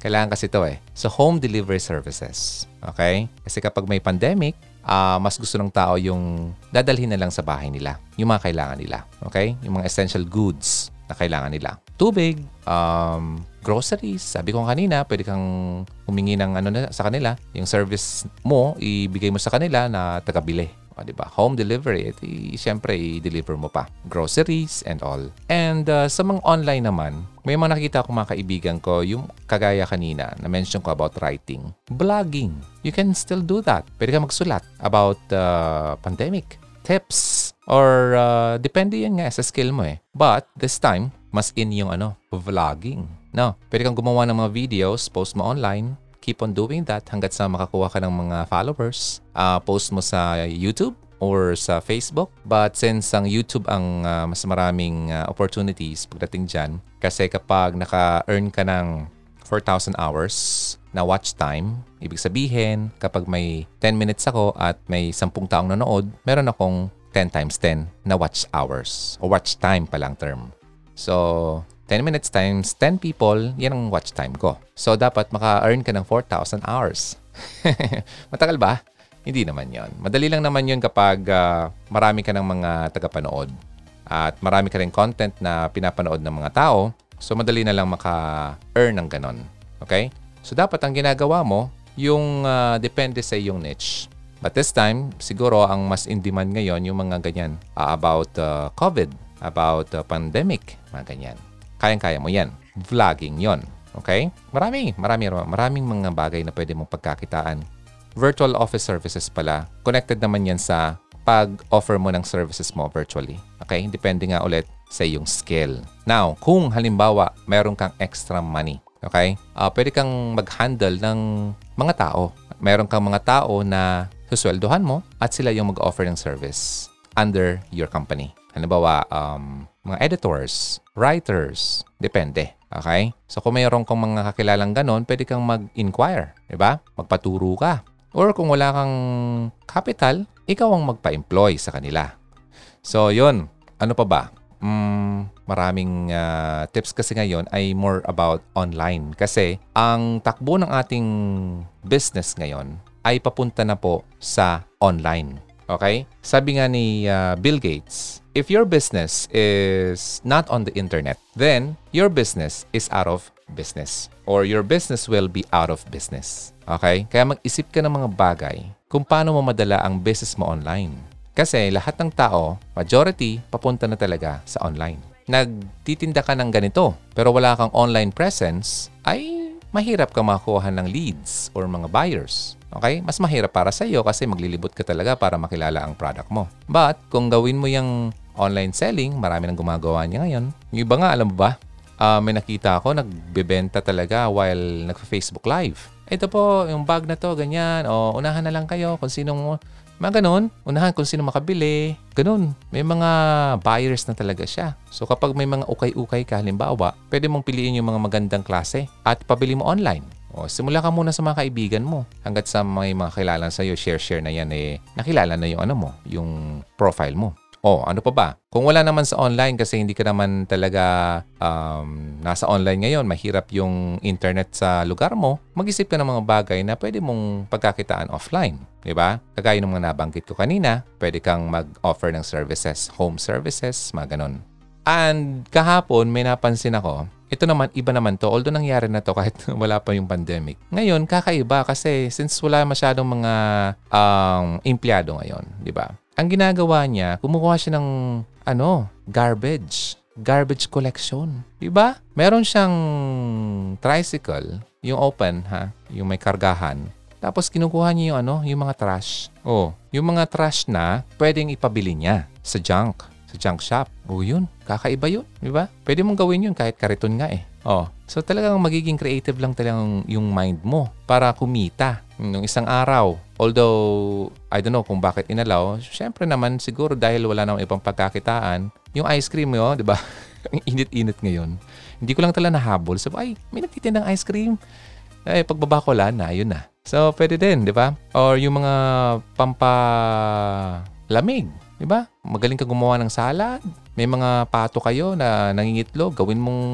Kailangan kasi ito eh. So, home delivery services. Okay? Kasi kapag may pandemic, Uh, mas gusto ng tao yung dadalhin na lang sa bahay nila. Yung mga kailangan nila. Okay? Yung mga essential goods na kailangan nila. Tubig, um, groceries. Sabi ko kanina, pwede kang humingi ng ano na sa kanila. Yung service mo, ibigay mo sa kanila na tagabili. O, diba? Home delivery. At siyempre, i-deliver mo pa. Groceries and all. And uh, sa mga online naman, may mga nakita akong mga kaibigan ko, yung kagaya kanina, na-mention ko about writing. Blogging. You can still do that. Pwede ka magsulat about uh, pandemic, tips, or uh, depende yan nga sa skill mo eh. But this time, mas in yung ano, vlogging. No, pwede kang gumawa ng mga videos, post mo online, keep on doing that hanggat sa makakuha ka ng mga followers. Uh, post mo sa YouTube or sa Facebook. But since ang YouTube ang uh, mas maraming uh, opportunities pagdating dyan, kasi kapag naka-earn ka ng four thousand hours na watch time, ibig sabihin, kapag may ten minutes ako at may ten taong nanood, meron akong ten times ten na watch hours o watch time palang term. So, ten minutes times ten people, yan ang watch time ko. So, dapat maka-earn ka ng four thousand hours. Matagal ba? Hindi naman yon. Madali lang naman yon kapag uh, marami ka ng mga tagapanood at marami ka rin content na pinapanood ng mga tao. So, madali na lang maka-earn ng ganon. Okay? So, dapat ang ginagawa mo, yung uh, depende sa iyong niche. But this time, siguro ang mas in demand ngayon yung mga ganyan uh, about uh, COVID, about uh, pandemic, mga ganyan. Kayang-kaya mo yan. Vlogging yon. Okay? Marami, marami, maraming mga bagay na pwede mong pagkakitaan. Virtual office services pala. Connected naman yan sa pag-offer mo ng services mo virtually. Okay? Depende nga ulit sa iyong skill. Now, kung halimbawa, meron kang extra money. Okay? Uh, pwede kang mag-handle ng mga tao. Meron kang mga tao na susweldohan mo at sila yung mag-offer ng service under your company. Halimbawa, um, mga editors, writers, depende. Okay? So, kung mayroon kang mga kakilalang ganon, pwede kang mag-inquire. Diba? Magpaturo ka. Or kung wala kang capital, ikaw ang magpa-employ sa kanila. So, yun. Ano pa ba? Mm, maraming uh, tips kasi ngayon ay more about online. Kasi, ang takbo ng ating business ngayon ay papunta na po sa online. Okay? Sabi nga ni uh, Bill Gates, if your business is not on the internet, then your business is out of business. Or your business will be out of business. Okay? Kaya mag-isip ka ng mga bagay kung paano mo madala ang business mo online. Kasi lahat ng tao, majority, papunta na talaga sa online. Nagtitinda ka ng ganito, pero wala kang online presence, ay mahirap ka makuha ng leads or mga buyers. Okay? Mas mahirap para sa iyo kasi maglilibot ka talaga para makilala ang product mo. But kung gawin mo yung online selling, marami nang gumagawa niya ngayon. Yung iba nga, alam mo ba, uh, may nakita ako, nagbebenta talaga while nagfa-Facebook Live. Ito po, yung bag na to, ganyan. O, unahan na lang kayo kung sinong, mga ganun. Unahan kung sino makabili. Ganun. May mga buyers na talaga siya. So kapag may mga ukay-ukay ka, halimbawa, pwede mong piliin yung mga magandang klase at pabili mo online. O, simula ka muna sa mga kaibigan mo. Hanggat sa may mga kilala sa'yo, share-share na yan eh, nakilala na yung ano mo, yung profile mo. O, ano pa ba? Kung wala naman sa online kasi hindi ka naman talaga um, nasa online ngayon, mahirap yung internet sa lugar mo, mag-isip ka ng mga bagay na pwede mong pagkakitaan offline. Diba? Kagaya ng mga nabanggit ko kanina, pwede kang mag-offer ng services, home services, mga ganun. And kahapon, may napansin ako, ito naman, iba naman to. Although nangyari na to kahit wala pa yung pandemic. Ngayon, kakaiba kasi since wala masyadong mga um, empleyado ngayon, di ba? Ang ginagawa niya, kumukuha siya ng ano, garbage. Garbage collection. Di ba? Meron siyang tricycle, yung open ha, yung may kargahan. Tapos kinukuha niya yung ano, yung mga trash. Oh, yung mga trash na pwedeng ipabili niya sa junk. Sa junk shop. O yun, kakaiba yun, di ba? Pwede mong gawin yun kahit kariton nga eh. Oh, so talagang magiging creative lang talagang yung mind mo para kumita nung isang araw. Although, I don't know kung bakit inalaw. Siyempre naman, siguro dahil wala namang ibang pagkakitaan. Yung ice cream yun, di ba? Ang init-init ngayon. Hindi ko lang talaga nahabol. So, ay, may nagtitindang ice cream. Eh, pagbaba ko lang na, yun na. So, pwede din, di ba? Or yung mga pampalamig. Diba? Magaling ka gumawa ng salad. May mga pato kayo na nangingitlog. Gawin mong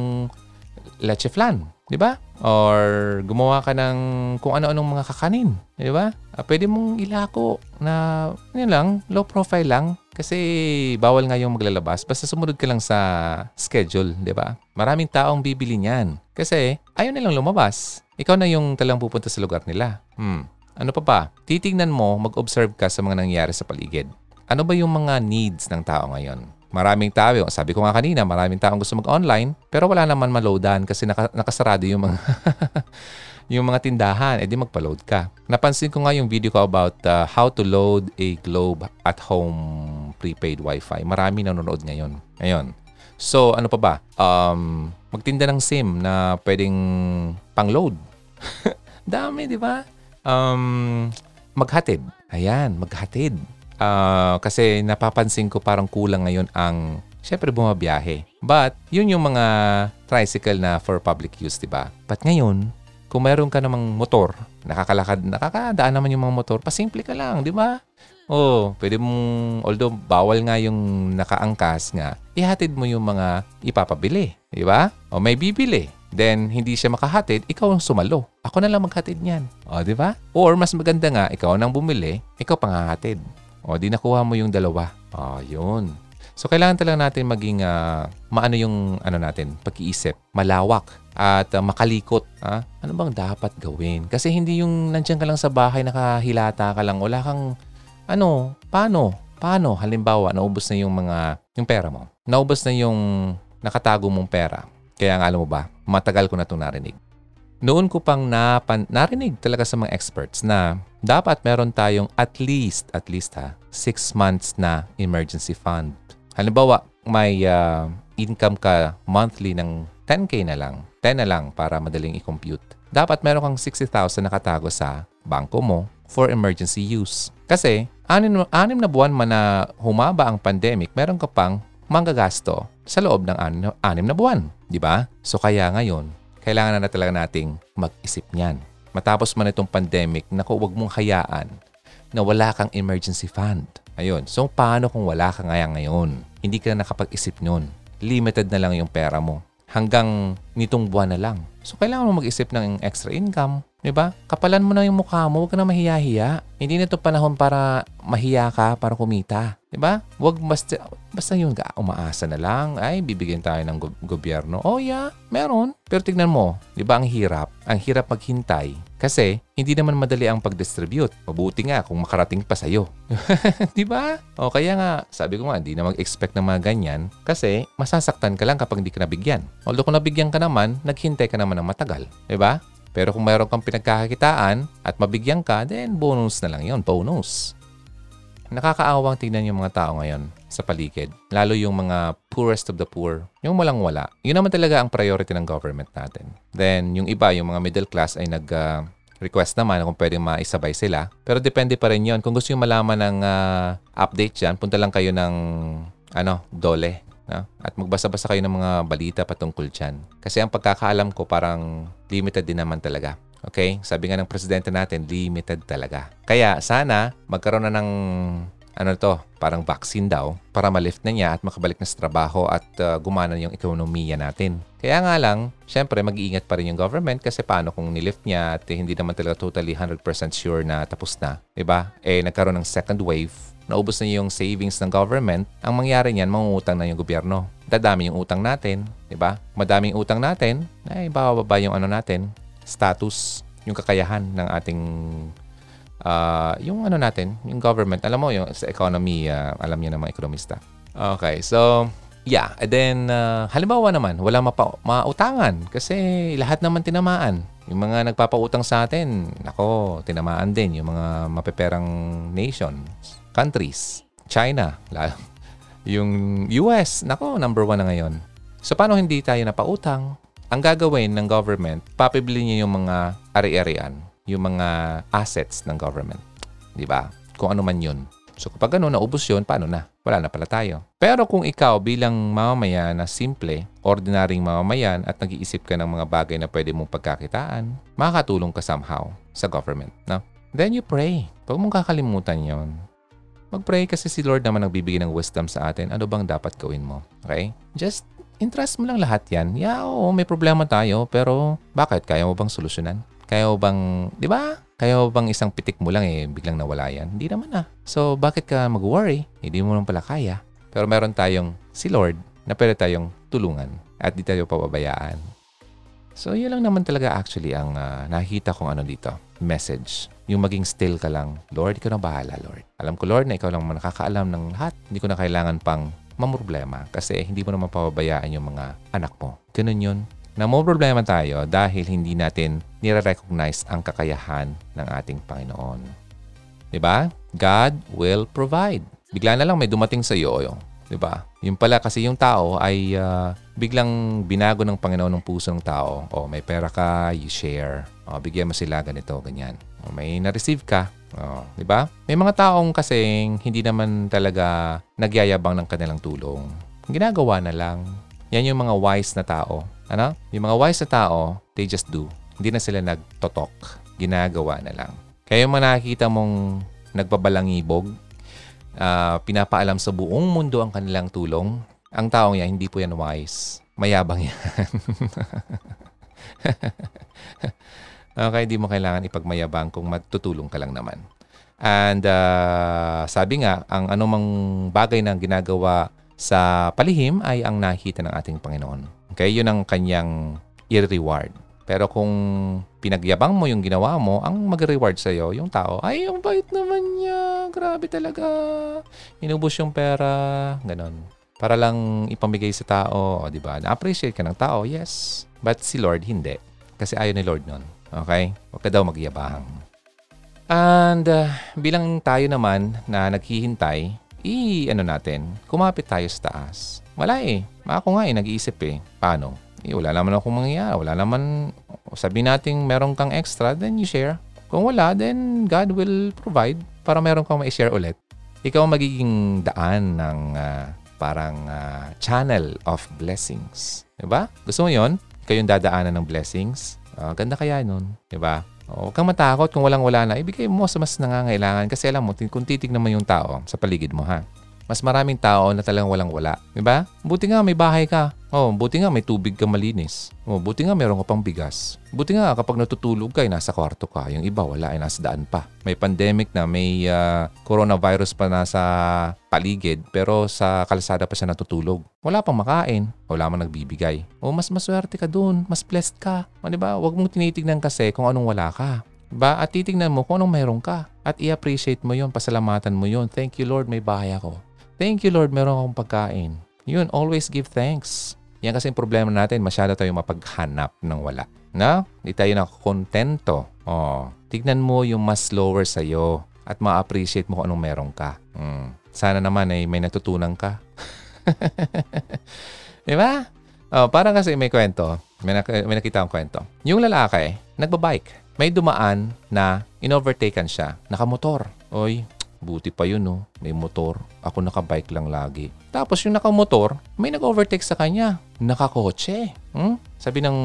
leche flan. Diba? Or gumawa ka ng kung ano-anong mga kakanin. Diba? Pwede mong ilako na yun lang, low profile lang. Kasi bawal nga yung maglalabas. Basta sumunod ka lang sa schedule. Diba? Maraming taong bibili niyan. Kasi ayaw nilang lumabas. Ikaw na yung talang pupunta sa lugar nila. Hmm. Ano pa ba? Titignan mo, mag-observe ka sa mga nangyayari sa paligid. Ano ba yung mga needs ng tao ngayon? Maraming tao, sabi ko nga kanina, maraming taong gusto mag-online, pero wala naman ma-loadan kasi naka, nakasarado yung mga, yung mga tindahan. E di magpa-load ka. Napansin ko nga yung video ko about uh, how to load a Globe at home prepaid wifi. Marami nanonood ngayon. Ngayon. So, ano pa ba? Um, magtinda ng SIM na pwedeng pang-load. Dami, di ba? Um, maghatid. Ayan, maghatid. Uh, kasi napapansin ko parang kulang ngayon ang syempre bumabiyahe. But yun yung mga tricycle na for public use, diba? But ngayon, kung mayroon ka namang motor, nakakalakad, nakakadaan naman yung mga motor, pasimple ka lang, diba? Oh, pwede mong, although bawal nga yung nakaangkas nga, ihatid mo yung mga ipapabili, diba? O may bibili. Then, hindi siya makahatid, ikaw ang sumalo. Ako na lang maghatid niyan. O, diba? Or mas maganda nga, ikaw nang bumili, ikaw panghahatid. O, di nakuha mo yung dalawa. O, yun. So, kailangan talaga natin maging uh, maano yung ano natin, pag-iisip. Malawak at uh, makalikot. Ah, ano bang dapat gawin? Kasi hindi yung nandiyan ka lang sa bahay, nakahilata ka lang, wala kang ano, paano? Paano? Halimbawa, naubos na yung mga yung pera mo. Naubos na yung nakatago mong pera. Kaya nga, alam mo ba, matagal ko na itong narinig. Noon ko pang napan, narinig talaga sa mga experts na dapat meron tayong at least, at least ha, six months na emergency fund. Halimbawa, may uh, income ka monthly ng ten K na lang, ten na lang para madaling i-compute. Dapat meron kang sixty thousand nakatago sa bangko mo for emergency use. Kasi, anim, anim na buwan man na humaba ang pandemic, meron ka pang manggagasto sa loob ng anim, anim na buwan. Di ba? So, kaya ngayon, kailangan na, na talaga nating mag-isip niyan. Matapos man itong pandemic, naku, huwag mong hayaan na wala kang emergency fund. Ayun. So, paano kung wala ka ngayon ngayon? Hindi ka na nakapag-isip nun. Limited na lang yung pera mo. Hanggang nitong buwan na lang. So, kailangan mo mag-isip ng extra income. Diba? Kapalan mo na yung mukha mo. Huwag ka na mahiya-hiya. Hindi na ito panahon para mahiya ka, para kumita. Diba? Huwag basta, basta yun, umaasa na lang. Ay, bibigyan tayo ng go- gobyerno. Oh yeah, meron. Pero tignan mo, diba ang hirap? Ang hirap maghintay. Kasi, hindi naman madali ang pag-distribute. Mabuti nga kung makarating pa sa'yo. Diba? O kaya nga, sabi ko nga, hindi na mag-expect ng mga ganyan. Kasi, masasaktan ka lang kapag hindi ka nabigyan. Although kung nabigyan ka naman, naghintay ka naman ng matagal. Diba? Pero kung mayroon kang pinagkakakitaan at mabigyan ka, then bonus na lang yun. Bonus. Nakakaawang tingnan yung mga tao ngayon sa paligid. Lalo yung mga poorest of the poor. Yung walang-wala. Yun naman talaga ang priority ng government natin. Then, yung iba, yung mga middle class ay nag... Uh, request naman kung pwedeng maisabay sila. Pero depende pa rin yun. Kung gusto nyo malaman ng uh, update dyan, punta lang kayo ng ano, Dole. No? At magbasa-basa kayo ng mga balita patungkol dyan. Kasi ang pagkakaalam ko parang limited din naman talaga. Okay? Sabi nga ng presidente natin, limited talaga. Kaya sana magkaroon na ng ano to, parang vaccine daw para ma-lift na niya at makabalik na sa trabaho at uh, gumana yung ekonomiya natin. Kaya nga lang, syempre mag-iingat pa rin yung government kasi paano kung nilift niya at eh, hindi naman talaga totally one hundred percent sure na tapos na. Diba? Eh, nagkaroon ng second wave, naubos na yung savings ng government, ang mangyari niyan, mangungutang na yung gobyerno. Dadami yung utang natin, diba? Madaming utang natin, ay bababa yung ano natin, status, yung kakayahan ng ating... Uh, yung ano natin, yung government, alam mo yung sa economy, uh, alam niya ng mga ekonomista. Okay, so yeah, and then uh, halimbawa naman, wala mapa- mautangan kasi lahat naman tinamaan. Yung mga nagpapautang sa atin, nako, tinamaan din yung mga mapeperang nations, countries, China, lalo, yung U S, nako, number one na ngayon. So paano hindi tayo napautang? Ang gagawin ng government, papibili niya yung mga ari-arian, yung mga assets ng government. Di ba? Kung ano man yun. So kapag ano, naubos yun, paano na? Wala na pala tayo. Pero kung ikaw bilang mamamayan na simple, ordinaryong mamamayan at nag-iisip ka ng mga bagay na pwede mong pagkakitaan, makakatulong ka somehow sa government. No? Then you pray. Huwag mong kakalimutan yun. Mag-pray kasi si Lord naman nagbibigay ng wisdom sa atin. Ano bang dapat gawin mo? Okay? Just entrust mo lang lahat yan. Yeah, oo, may problema tayo, pero bakit? Kaya mo bang solusyonan? Kayo bang, di ba? Kayo bang isang pitik mo lang eh, biglang nawala yan? Hindi naman ah. So, bakit ka mag-worry? Hindi mo lang pala kaya. Pero meron tayong si Lord na pwede tayong tulungan at di tayo pababayaan. So, yun lang naman talaga actually ang uh, nakita kong ano dito, message. Yung maging still ka lang, Lord, ikaw na bahala, Lord. Alam ko, Lord, na ikaw lang nakakaalam ng lahat. Hindi ko na kailangan pang mamroblema kasi hindi mo naman pababayaan yung mga anak mo. Ganun yun. Na may problema tayo dahil hindi natin nire-recognize ang kakayahan ng ating Panginoon. Diba? God will provide. Bigla na lang may dumating sa iyo. Diba? Yung pala kasi yung tao ay uh, biglang binago ng Panginoon ng puso ng tao. O may pera ka, you share. O bigyan mo sila ganito, ganyan. O may na-receive ka. O, diba? May mga taong kasing hindi naman talaga nagyayabang ng kanilang tulong. Ginagawa na lang. Yan yung mga wise na tao. Ano? Yung mga wise na tao, they just do. Hindi na sila nagtotok. Ginagawa na lang. Kaya yung mga nakikita mong nagbabalangibog, uh, pinapaalam sa buong mundo ang kanilang tulong, ang taong yan, hindi po yan wise. Mayabang yan. Okay, di mo kailangan ipagmayabang kung magtutulong ka lang naman. And uh, sabi nga, ang anumang bagay na ginagawa sa palihim ay ang nakita ng ating Panginoon. Okay, yun ang kanyang i-reward. Pero kung pinagyabang mo yung ginawa mo, ang mag-reward sa'yo, yung tao, ay, yung bait naman niya. Grabe talaga. Inubos yung pera. Ganon. Para lang ipamigay sa tao. O, diba? Na-appreciate ka ng tao, yes. But si Lord, hindi. Kasi ayaw ni Lord nun. Okay? Huwag ka daw magyabang. And uh, bilang tayo naman na naghihintay, i-ano natin, kumapit tayo sa taas. Wala eh. Ako nga eh, nag-iisip eh. Paano? Eh, wala naman akong mangyayari. Wala naman, sabihin natin meron kang extra, then you share. Kung wala, then God will provide para meron kang ma-share ulit. Ikaw magiging daan ng uh, parang uh, channel of blessings. Diba? Gusto mo yun? Kayong dadaanan ng blessings. Uh, ganda kaya nun. Diba? Huwag kang matakot kung walang-wala na. Ibigay mo sa mas nangangailangan kasi alam mo, kung titignan mo yung tao sa paligid mo, ha? Mas maraming tao na talagang walang-wala. Diba? Buti nga may bahay ka. Oh, buti nga may tubig ka malinis. Oh, buti nga meron ka pang bigas. Buti nga kapag natutulog ka, nasa kwarto ka. Yung iba, wala, ay nasa daan pa. May pandemic na, may uh, coronavirus pa nasa paligid, pero sa kalsada pa siya natutulog. Wala pang makain. Wala mang nagbibigay. Oh, mas maswerte ka dun. Mas blessed ka. O, diba? Huwag mong tinitignan kasi kung anong wala ka. Ba, at titignan mo kung anong meron ka. At i-appreciate mo yun. Pasalamatan mo yun. Thank you, Lord. May bahay ako. Thank you, Lord. Meron akong pagkain. Yun, always give thanks. Yan kasi yung problema natin. Masyado tayo mapaghanap ng wala. No? Hindi tayo nakontento. Oh, tignan mo yung mas lower sa'yo at ma-appreciate mo kung anong meron ka. Mm. Sana naman ay eh, may natutunan ka. Diba? Oh, parang kasi may kwento. May, nak- may nakita akong kwento. Yung lalaki, nagbabike. May dumaan na in-overtaken siya. Nakamotor. Oy, buti pa yun, no? May motor. Ako nakabike lang lagi. Tapos yung nakamotor, may nag-overtake sa kanya. Nakakotse. Hmm? Sabi ng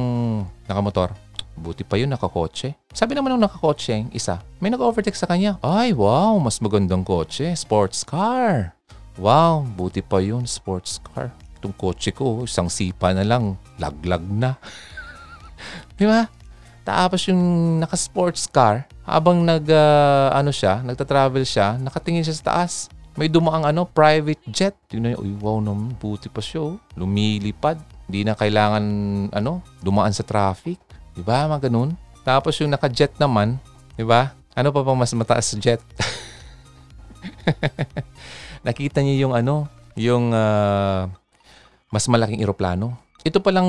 nakamotor, buti pa yun, nakakotse. Sabi naman ng nakakotse, isa, may nag-overtake sa kanya. Ay, wow, mas magandang kotse. Sports car. Wow, buti pa yun, sports car. Itong kotse ko, isang sipa na lang. Laglag na. Di ba? Tapos yung naka-sports car, habang nag, uh, ano siya, nagta-travel siya, nakatingin siya sa taas. May dumaang ano, private jet. Tingnan niya, uy, wow naman, buti pa siya. Lumilipad. Hindi na kailangan, ano, dumaan sa traffic. Diba, mga ganun? Tapos yung naka-jet naman, diba? Ano pa pang mas mataas sa jet? Nakita niya yung ano, yung uh, mas malaking eroplano. Ito palang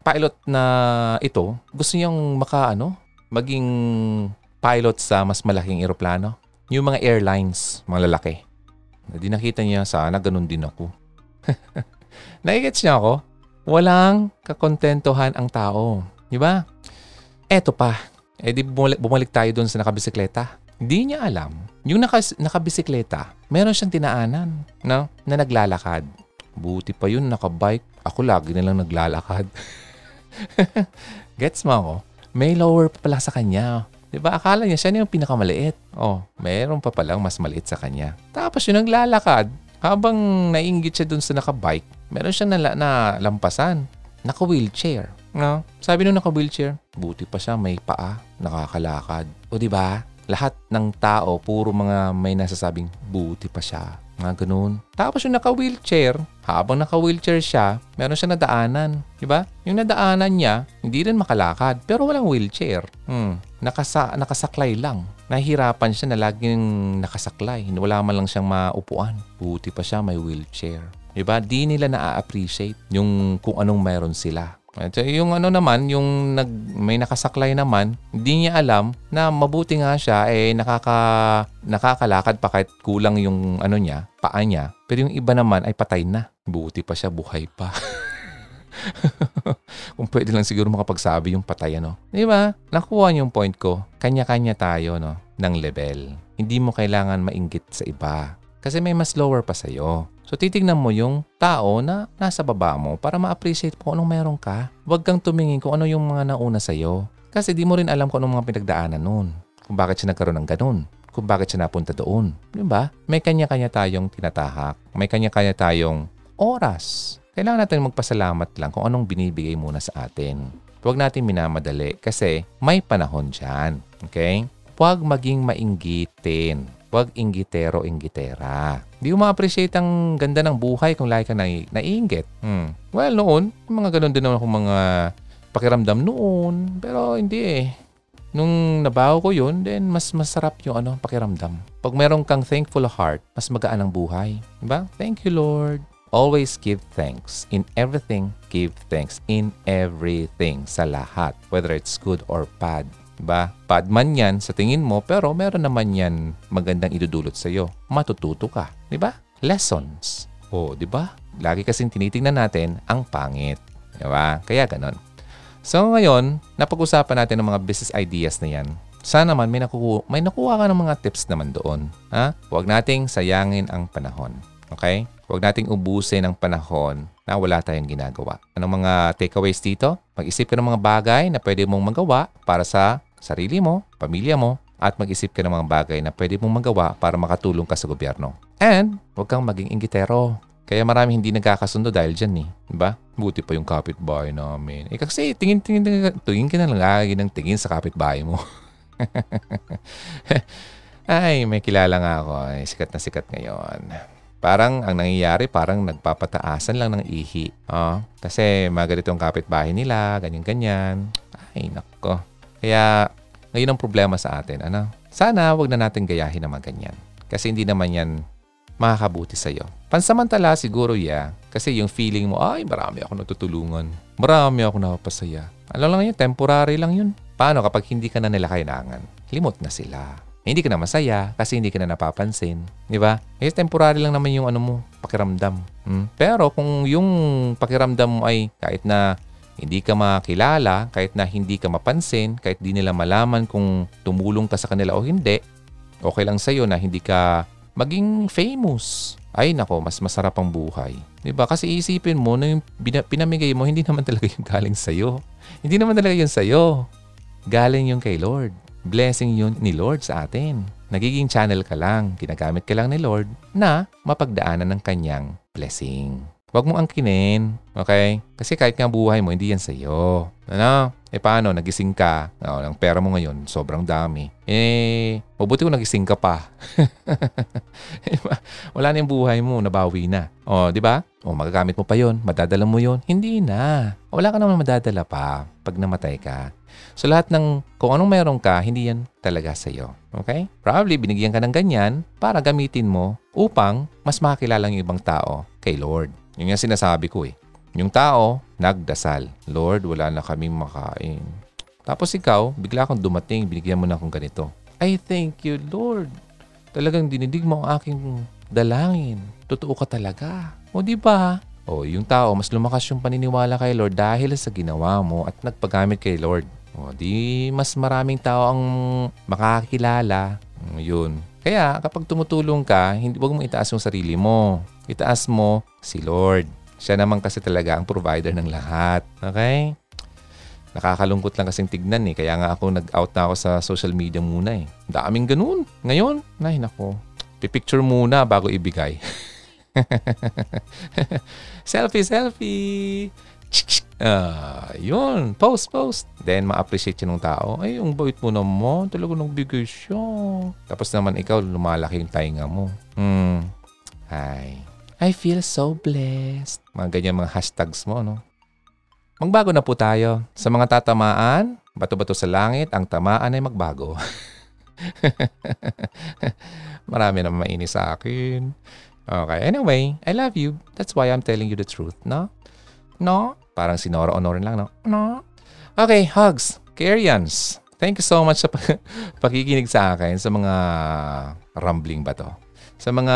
pilot na ito, gusto niyang maka, ano, maging pilot sa mas malaking eroplano. Yung mga airlines, mga lalaki. Hindi nakita niya, sana ganun din ako. Nakikits niya ako? Walang kakontentuhan ang tao. Di ba? Eto pa. E di bumalik, bumalik tayo dun sa nakabisikleta. Hindi niya alam. Yung nakas, nakabisikleta, meron siyang tinaanan, no? Na naglalakad. Buti pa yun, nakabike. Ako lagi nilang naglalakad. Gets mo ako? May lower pa pala sa kanya. Diba? Akala niya siya yung pinakamaliit. Oh, meron pa palang mas maliit sa kanya. Tapos yung naglalakad, habang nainggit siya dun sa nakabike, meron siya na, na lampasan. Naka-wheelchair. No? Sabi nung naka-wheelchair, buti pa siya may paa, nakakalakad. O diba? Lahat ng tao, puro mga may nasasabing, buti pa siya. Mga ganun. Tapos yung naka-wheelchair, habang naka-wheelchair siya, meron siya nadaanan. Diba? Yung nadaanan niya, hindi rin makalakad, pero walang wheelchair. Hmm. Nakasa- nakasaklay lang. Nahihirapan siya na laging nakasaklay. Wala man lang siyang maupuan. Buti pa siya may wheelchair. Diba? Di nila na-appreciate yung kung anong meron sila. At yung ano naman, yung nag, may nakasaklay naman, hindi niya alam na mabuti nga siya, eh nakaka, nakakalakad pa kahit kulang yung ano niya, paa niya. Pero yung iba naman ay patay na. Buti pa siya, buhay pa. Kung pwede lang siguro makapagsabi yung patay, ano. Di ba? Nakuha niyo yung point ko. Kanya-kanya tayo, no, ng level. Hindi mo kailangan mainggit sa iba. Kasi may mas lower pa sa'yo. So, titignan mo yung tao na nasa baba mo para ma-appreciate po anong meron ka. Huwag kang tumingin kung ano yung mga nauna sa'yo. Kasi di mo rin alam kung anong mga pinagdaanan nun. Kung bakit siya nagkaroon ng ganun. Kung bakit siya napunta doon. Diba? May kanya-kanya tayong tinatahak. May kanya-kanya tayong oras. Kailangan natin magpasalamat lang kung anong binibigay muna sa atin. Huwag natin minamadali kasi may panahon dyan. Okay? Huwag maging mainggitin. Huwag inggitero-inggitera. Di mo ma-appreciate ang ganda ng buhay kung lagi ka na naiinggit. Hmm. Well, noon, mga ganun din naman akong mga pakiramdam noon. Pero hindi eh. Nung nabaho ko yun, then mas masarap yung ano, pakiramdam. Pag meron kang thankful heart, mas magaan ang buhay. Diba? Thank you, Lord. Always give thanks. In everything, give thanks. In everything. Sa lahat. Whether it's good or bad. Diba? Bad man yan sa tingin mo, pero meron naman yan magandang idudulot sa'yo. Matututo ka. Diba? Lessons. O, diba? Lagi kasing tinitingnan natin ang pangit. Diba? Kaya ganon. So ngayon, napag-usapan natin ang mga business ideas na yan. Sana naman may nakuha, may nakuha ka ng mga tips naman doon. Ha? Huwag nating sayangin ang panahon. Okay? Huwag nating ubusin ang panahon na wala tayong ginagawa. Anong mga takeaways dito? Mag-isip ka ng mga bagay na pwede mong magawa para sa sarili mo, pamilya mo, at mag-isip ka ng mga bagay na pwede mong magawa para makatulong ka sa gobyerno. And huwag kang maging inggitero. Kaya marami hindi nagkakasundo dahil dyan eh. Diba? Buti pa yung kapitbahay namin. Eh kasi tingin-tingin tingin ka na lang lagi ng tingin sa kapitbahay mo. Ay, may kilala nga ako. Ay, sikat na sikat ngayon. Parang ang nangyayari, parang nagpapataasan lang ng ihi. Oh, kasi maganito ang kapitbahay nila, ganyan-ganyan. Ay, nako. Kaya ngayon ang problema sa atin. Ano? Sana wag na natin gayahin ng mga ganyan. Kasi hindi naman yan makakabuti sa'yo. Pansamantala siguro, yeah. Kasi yung feeling mo, ay, marami ako natutulungan. Marami ako napapasaya. Alam lang yun, temporary lang yun. Paano kapag hindi ka na nila kailangan? Limot na sila. Hindi ka na masaya kasi hindi ka na napapansin. Di ba? Eh, temporary lang naman yung ano mo, pakiramdam. Hmm? Pero kung yung pakiramdam mo ay kahit na hindi ka makilala, kahit na hindi ka mapansin, kahit di nila malaman kung tumulong ka sa kanila o hindi, okay lang sa'yo na hindi ka maging famous. Ay nako, mas masarap ang buhay. 'Di ba? Kasi iisipin mo na yung pinamigay mo hindi naman talaga yung galing sa iyo. Hindi naman talaga yun sa iyo. Galing yung kay Lord. Blessing yun ni Lord sa atin. Nagiging channel ka lang, ginagamit ka lang ni Lord na mapagdaanan ng kanyang blessing. Huwag mong angkinin, okay? Kasi kahit nga buhay mo, hindi yan sa iyo. Ano? Eh paano, nagising ka? Oh, ang pera mo ngayon, sobrang dami. Eh, mabuti kung nagising ka pa. Wala na yung buhay mo, nabawi na. O, oh, di ba? O, oh, magagamit mo pa yon, madadala mo yon. Hindi na. Wala ka naman madadala pa pag namatay ka. So, lahat ng kung anong meron ka, hindi yan talaga sa iyo. Okay? Probably, binigyan ka ng ganyan para gamitin mo upang mas makakilala ng ibang tao kay Lord. Yun yung sinasabi ko eh. Yung tao, nagdasal. Lord, wala na kaming makain. Tapos ikaw, bigla kang dumating, binigyan mo na akong ganito. I thank you, Lord. Talagang dinidig mo ang aking dalangin. Totoo ka talaga. O diba? O yung tao, mas lumakas yung paniniwala kay Lord dahil sa ginawa mo at nagpagamit kay Lord. O di mas maraming tao ang makakilala. Yun. Kaya kapag tumutulong ka, hindi, huwag mong itaas yung sarili mo. Itaas mo si Lord. Siya naman kasi talaga ang provider ng lahat. Okay? Nakakalungkot lang kasing tignan eh. Kaya nga ako nag-out na ako sa social media muna eh. Daming ganun. Ngayon, ay nako, pipicture muna bago ibigay. Selfie, selfie! Ah, yun. Post, post. Then, ma-appreciate yun ng tao. Ay, ang bait mo naman. Talaga nagbigay siya. Tapos naman ikaw, lumalaki yung tainga mo. Hmm. Ay. I feel so blessed. Mga ganyan mga hashtags mo, no? Magbago na po tayo. Sa mga tatamaan, bato-bato sa langit, ang tamaan ay magbago. Marami na mainis sa akin. Okay, anyway, I love you. That's why I'm telling you the truth, no? No? Parang si Nora o Honorin lang, no? No? Okay, hugs. Karians. Thank you so much sa pag- pakikinig sa akin sa mga rambling ba to. Sa mga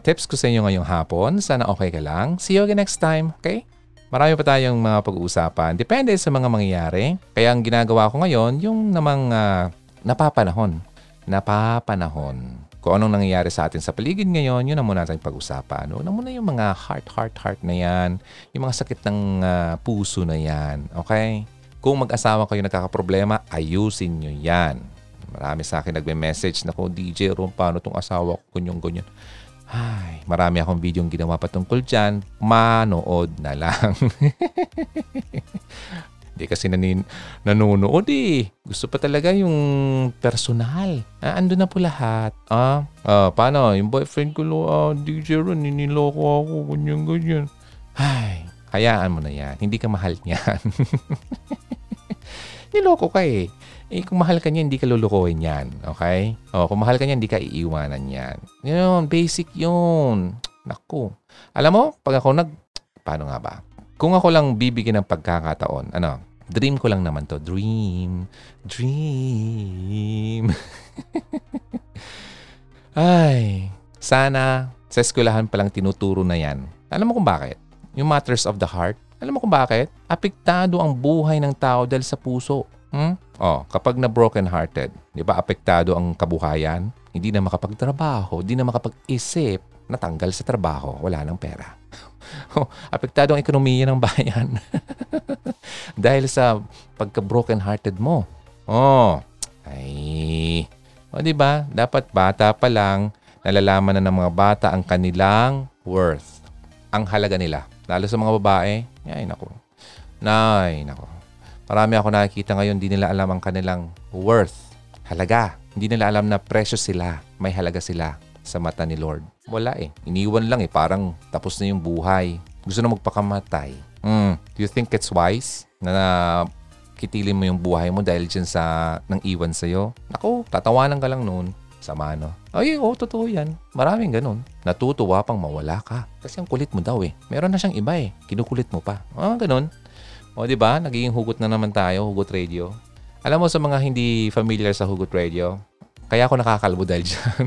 tips ko sa inyo ngayong hapon, sana okay ka lang. See you again next time, okay? Marami pa tayong mga pag-uusapan. Depende sa mga mangyayari. Kaya ang ginagawa ko ngayon, yung namang uh, napapanahon. Napapanahon. Kung anong nangyayari sa atin sa paligid ngayon, yun na muna tayong pag-usapan. Huwag na muna yung mga heart, heart, heart na yan. Yung mga sakit ng uh, puso na yan, okay? Kung mag-asawa kayo nagkakaproblema, ayusin nyo yan. Marami sa akin nagme-message na ko, D J Ron, paano itong asawa ko, ganyan-ganyan. Ay, marami akong video yung ginawa patungkol dyan. Manood na lang. Hindi kasi nanin, nanonood eh. Gusto pa talaga yung personal. Ah, ando na po lahat. Ah, ah paano? Yung boyfriend ko, ah, D J Ron, niniloko ako, ganyan-ganyan. Ay, Hayaan mo na yan. Hindi ka mahal niyan. Niloko ka eh. Eh, kung mahal ka niya, hindi ka lulukohin yan. Okay? O, kung mahal ka niya, hindi ka iiwanan yan. Yun, basic yun. Naku. Alam mo, pag ako nag... Paano nga ba? Kung ako lang bibigyan ng pagkakataon, ano, dream ko lang naman to. Dream. Dream. Ay, sana sa eskulahan palang tinuturo na yan. Alam mo kung bakit? Yung matters of the heart. Alam mo kung bakit? Apektado ang buhay ng tao dahil sa puso. Hmm? Oh, kapag na broken-hearted, di ba apektado ang kabuhayan? Hindi na makapagtrabaho, hindi na makapag-isip, natanggal sa trabaho, wala nang pera. Oh, apektado ang ekonomiya ng bayan. Dahil sa pagka-broken-hearted mo. Oh, ay. O, di ba? Dapat bata pa lang, nalalaman na ng mga bata ang kanilang worth. Ang halaga nila. Lalo sa mga babae, ay nako. Nay, nako. Marami ako nakikita ngayon, hindi nila alam ang kanilang worth, halaga. Hindi nila alam na presyo sila, may halaga sila sa mata ni Lord. Wala eh. Iniwan lang eh. Parang tapos na yung buhay. Gusto na magpakamatay. Mm. Do you think it's wise na kitilin mo yung buhay mo dahil dyan sa nang iwan sa'yo? Naku, tatawanan ka lang noon. Sama no? Ay, oo, oh, totoo yan. Maraming ganun. Natutuwa pang mawala ka. Kasi ang kulit mo daw eh. Meron na siyang iba eh. Kinukulit mo pa. Ah, ganun. O, di ba? Nagiging hugot na naman tayo, Hugot Radio. Alam mo sa mga hindi familiar sa Hugot Radio, kaya ako nakakalbo dahil dyan.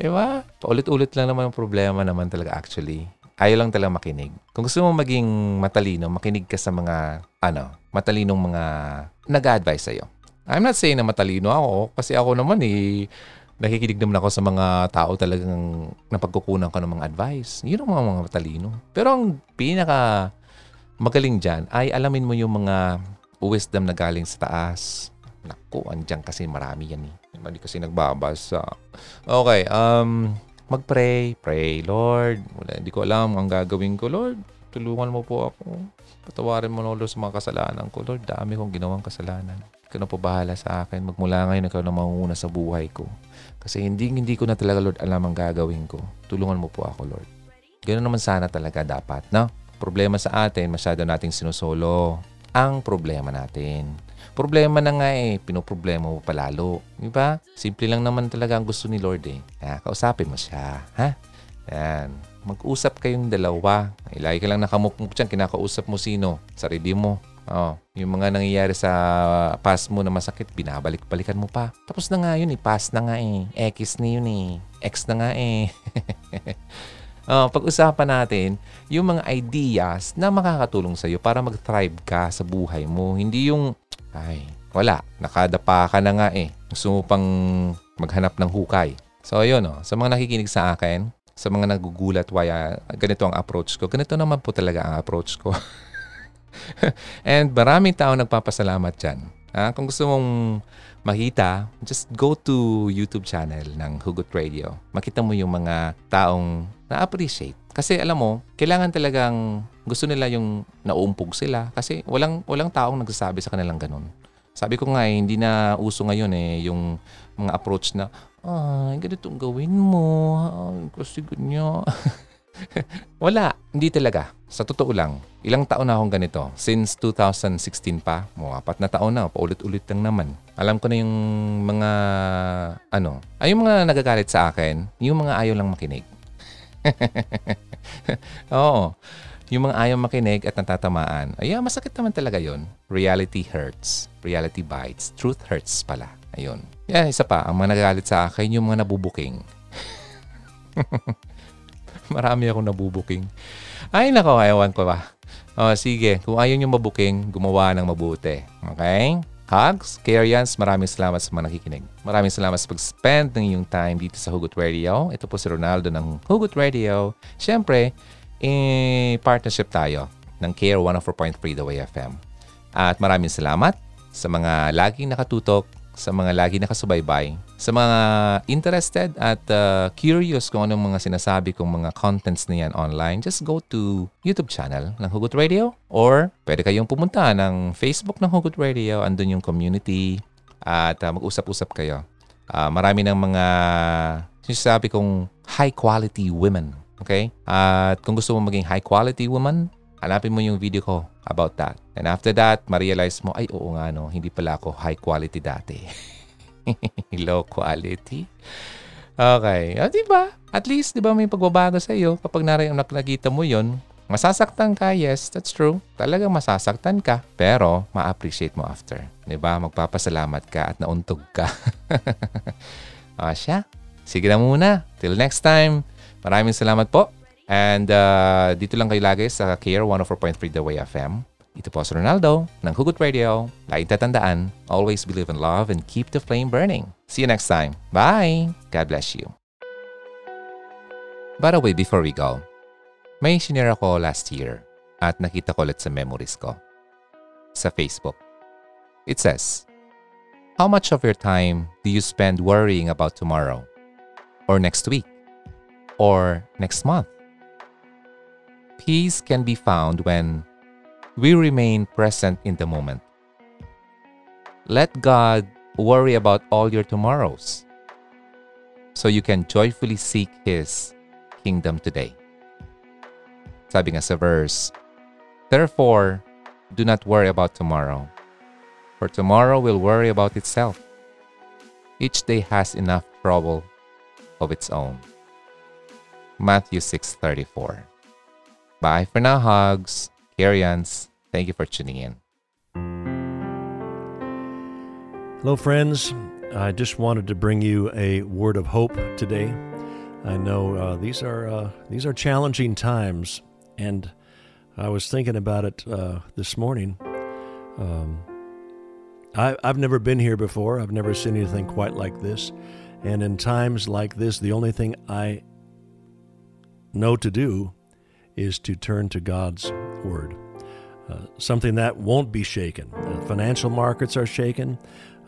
Diba? Paulit-ulit lang naman ang problema naman talaga actually. Ayaw lang talaga makinig. Kung gusto mo maging matalino, makinig ka sa mga, ano, matalinong mga nag-a-advise sa'yo. I'm not saying na matalino ako kasi ako naman eh, nakikinig naman ako sa mga tao talagang napagkukunan ko ng mga advice. Yun ang mga, mga matalino. Pero ang pinaka magaling dyan ay alamin mo yung mga wisdom na galing sa taas. Naku, andyan kasi marami yan eh. Hindi kasi nagbabasa. Okay, um, mag-pray. Pray, Lord. Wala, hindi ko alam ang gagawin ko, Lord. Tulungan mo po ako. Patawarin mo, Lord, sa mga kasalanan ko. Lord, dami kong ginawang kasalanan. Ikaw na po bahala sa akin. Magmula ngayon, ikaw na mangunguna sa buhay ko. Kasi hindi hindi ko na talaga, Lord, alam ang gagawin ko. Tulungan mo po ako, Lord. Ganoon naman sana talaga dapat, no? Problema sa atin, masyado nating sinusolo ang problema natin. Problema na nga eh, pinoproblema mo palalo. Di ba? Simple lang naman talaga ang gusto ni Lord eh. Ha? Kausapin mo siya, ha? Yan. Mag-usap kayong dalawa. Ilagi ka lang nakamukmuk dyan, kinakausap mo sino? Sarili mo. Oh, yung mga nangyayari sa past mo na masakit, binabalik-balikan mo pa. Tapos na nga yun eh, past na nga eh. X na yun eh. X na nga eh. Oh, pag-usapan natin yung mga ideas na makakatulong sa'yo para mag-thrive ka sa buhay mo. Hindi yung, ay, wala, nakadapa ka na nga eh. Gusto mo pang maghanap ng hukay. So, yun oh, sa mga nakikinig sa akin, sa mga nagugulat, why, uh, ganito ang approach ko. Ganito naman po talaga ang approach ko. And maraming tao nagpapasalamat dyan. Ah, kung gusto mong makita, just go to YouTube channel ng Hugot Radio. Makita mo yung mga taong na-appreciate. Kasi alam mo, kailangan talagang gusto nila yung nauumpog sila. Kasi walang, walang taong nagsasabi sa kanilang ganun. Sabi ko nga eh, hindi na uso ngayon eh, yung mga approach na, ay, ganitong gawin mo. Ay, kasi ganyan. Wala. Hindi talaga. Sa totoo lang, ilang taon na akong ganito. Since two thousand sixteen pa, mga apat na taon na, paulit-ulit lang naman. Alam ko na yung mga, ano, ay yung mga nagagalit sa akin, yung mga ayaw lang makinig. Oo. Yung mga ayaw makinig at natatamaan. Ay, masakit naman talaga yon. Reality hurts. Reality bites. Truth hurts pala. Ayun. Yan, isa pa. Ang mga nagagalit sa akin, yung mga nabubuking. Marami akong nabubuking. Ay, nako, ayawan ko ba? O, sige. Kung ayaw nyo mabuking, gumawa ng mabuti. Okay? Hugs, Karyans, maraming salamat sa mga nakikinig. Maraming salamat sa pag-spend ng iyong time dito sa Hugot Radio. Ito po si Ronaldo ng Hugot Radio. Siyempre, eh, partnership tayo ng Care one oh four point three The Way F M. At maraming salamat sa mga laging nakatutok, sa mga lagi nakasubaybay, sa mga interested at uh, curious kung anong mga sinasabi kong mga contents na yan online, just go to YouTube channel ng Hugot Radio or pwede kayong pumunta ng Facebook ng Hugot Radio. Andun yung community at uh, mag-usap-usap kayo. Uh, marami ng mga sinasabi kong high-quality women Okay? At kung gusto mo maging high-quality woman, hanapin mo yung video ko about that. And after that, ma-realize mo, ay oo nga no, hindi pala ako high-quality dati. Low quality. Okay. O, diba? At least, diba may pagbabago sa iyo kapag nakita mo yon. Masasaktan ka, yes, that's true. Talagang masasaktan ka. Pero, ma-appreciate mo after. Diba? Magpapasalamat ka at nauntog ka. O siya. Sige na muna. Till next time. Maraming salamat po. And uh, dito lang kayo lagi sa Care one oh four point three The Way F M. Ito po si Ronaldo ng Hugot Radio. Laging tatandaan, always believe in love and keep the flame burning. See you next time. Bye! God bless you. By the way, before we go, may sinira ko last year at nakita ko ulit sa memories ko sa Facebook. It says, how much of your time do you spend worrying about tomorrow or next week or next month? Peace can be found when we remain present in the moment. Let God worry about all your tomorrows so you can joyfully seek His kingdom today. Sabi nga sa verse, therefore, do not worry about tomorrow, for tomorrow will worry about itself. Each day has enough trouble of its own. Matthew six thirty-four. Bye for now, hugs. Carians, thank you for tuning in. Hello, friends. I just wanted to bring you a word of hope today. I know uh, these are uh, these are challenging times. And I was thinking about it uh, this morning. Um, I, I've never been here before. I've never seen anything quite like this. And in times like this, the only thing I know to do is to turn to God's Word. Uh, something that won't be shaken. The financial markets are shaken.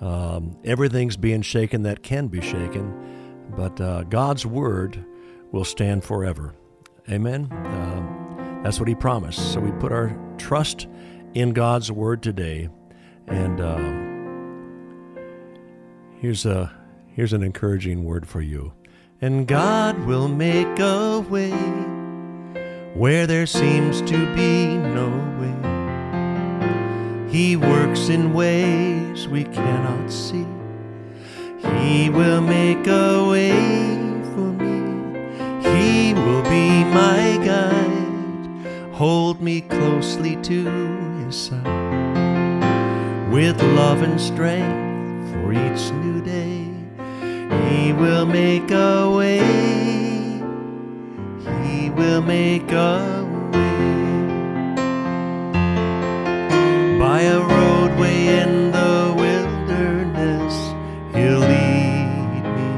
Um, everything's being shaken that can be shaken. But uh, God's Word will stand forever. Amen? Uh, That's what He promised. So we put our trust in God's Word today. And uh, here's a here's an encouraging word for you. And God will make a way where there seems to be no way. He works in ways we cannot see. He will make a way for me. He will be my guide. Hold me closely to His side, with love and strength for each new day. He will make a way. He will make a way. By a roadway in the wilderness, He'll lead me.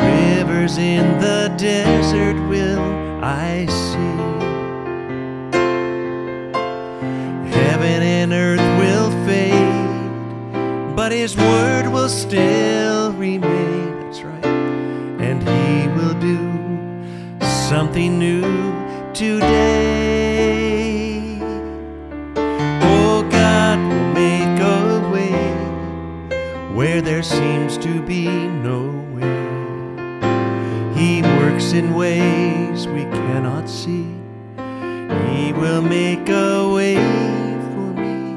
Rivers in the desert will I see. Heaven and earth will fade, but His word will still remain. That's right. And He will do something new today. Oh, God will make a way where there seems to be no way. He works in ways we cannot see. He will make a way for me.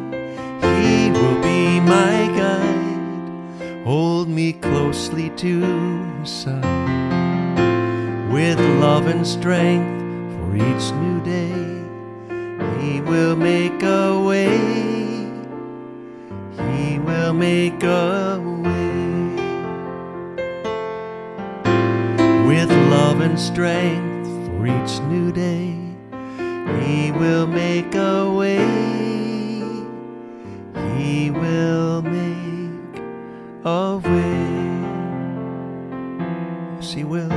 He will be my guide. Hold me closely to His side, with love and strength for each new day. He will make a way. He will make a way. With love and strength for each new day, He will make a way. He will make a way. Yes, He will.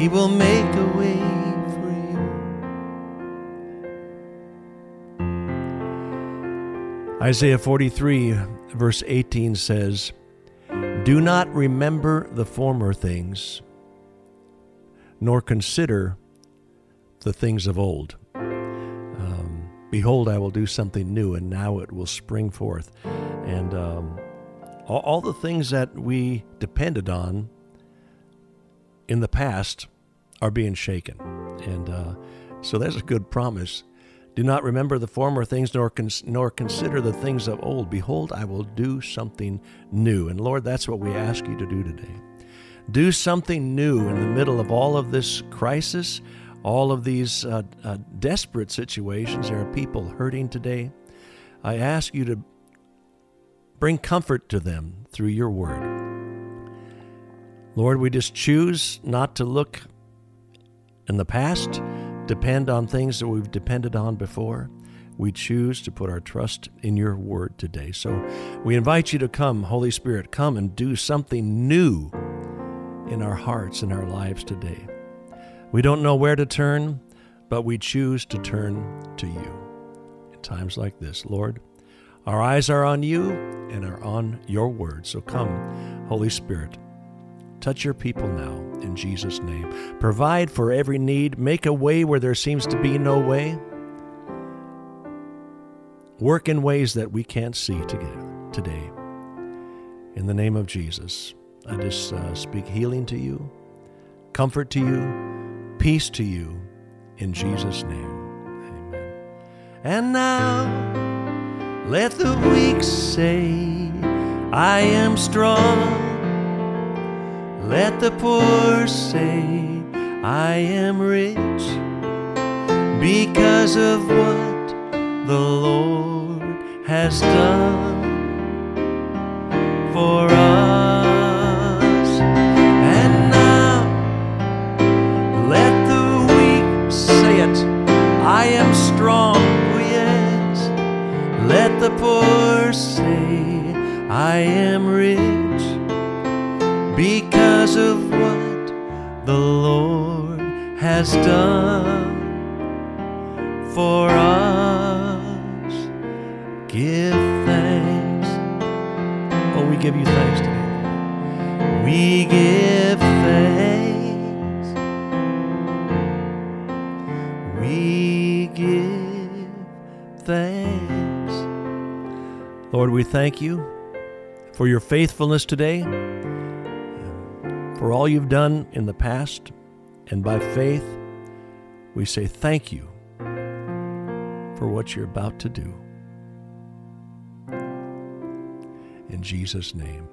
He will make a way for you. Isaiah forty-three, verse eighteen says, do not remember the former things, nor consider the things of old. Um, behold, I will do something new, and now it will spring forth. And um, all, all the things that we depended on in the past are being shaken. And uh, so that's a good promise. Do not remember the former things, nor cons nor consider the things of old. Behold, I will do something new. And Lord, that's what we ask you to do today. Do something new in the middle of all of this crisis, all of these uh, uh, desperate situations. There are people hurting today. I ask you to bring comfort to them through your word. Lord, we just choose not to look in the past, depend on things that we've depended on before. We choose to put our trust in your word today. So we invite you to come, Holy Spirit, come and do something new in our hearts and our lives today. We don't know where to turn, but we choose to turn to you in times like this, Lord. Our eyes are on you and are on your word. So come, Holy Spirit, touch your people now in Jesus' name. Provide for every need. Make a way where there seems to be no way. Work in ways that we can't see together today. In the name of Jesus, I just uh, speak healing to you, comfort to you, peace to you, in Jesus' name. Amen. And now, let the weak say, I am strong. Let the poor say, I am rich, because of what the Lord has done for us. And now, let the weak say it, I am strong. Let the poor say, I am rich, because of what the Lord has done for us. Give thanks. Oh, we give you thanks today. We give thanks. We give thanks. Lord, we thank you for your faithfulness today, for all you've done in the past, and by faith, we say thank you for what you're about to do. In Jesus' name,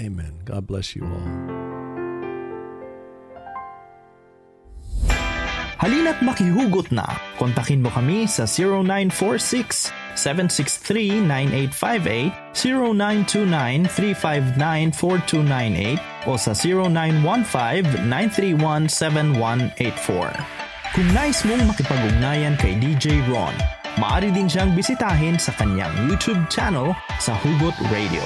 amen. God bless you all. Halina't makihugot na. Kontakin mo kami sa zero nine four six, seven six three, nine eight five eight, zero nine two nine, three five nine, four two nine eight o sa zero nine one five, nine three one, seven one eight four. Kung nais mong makipag-ugnayan kay D J Ron, maaari din siyang bisitahin sa kanyang YouTube channel sa Hugot Radio.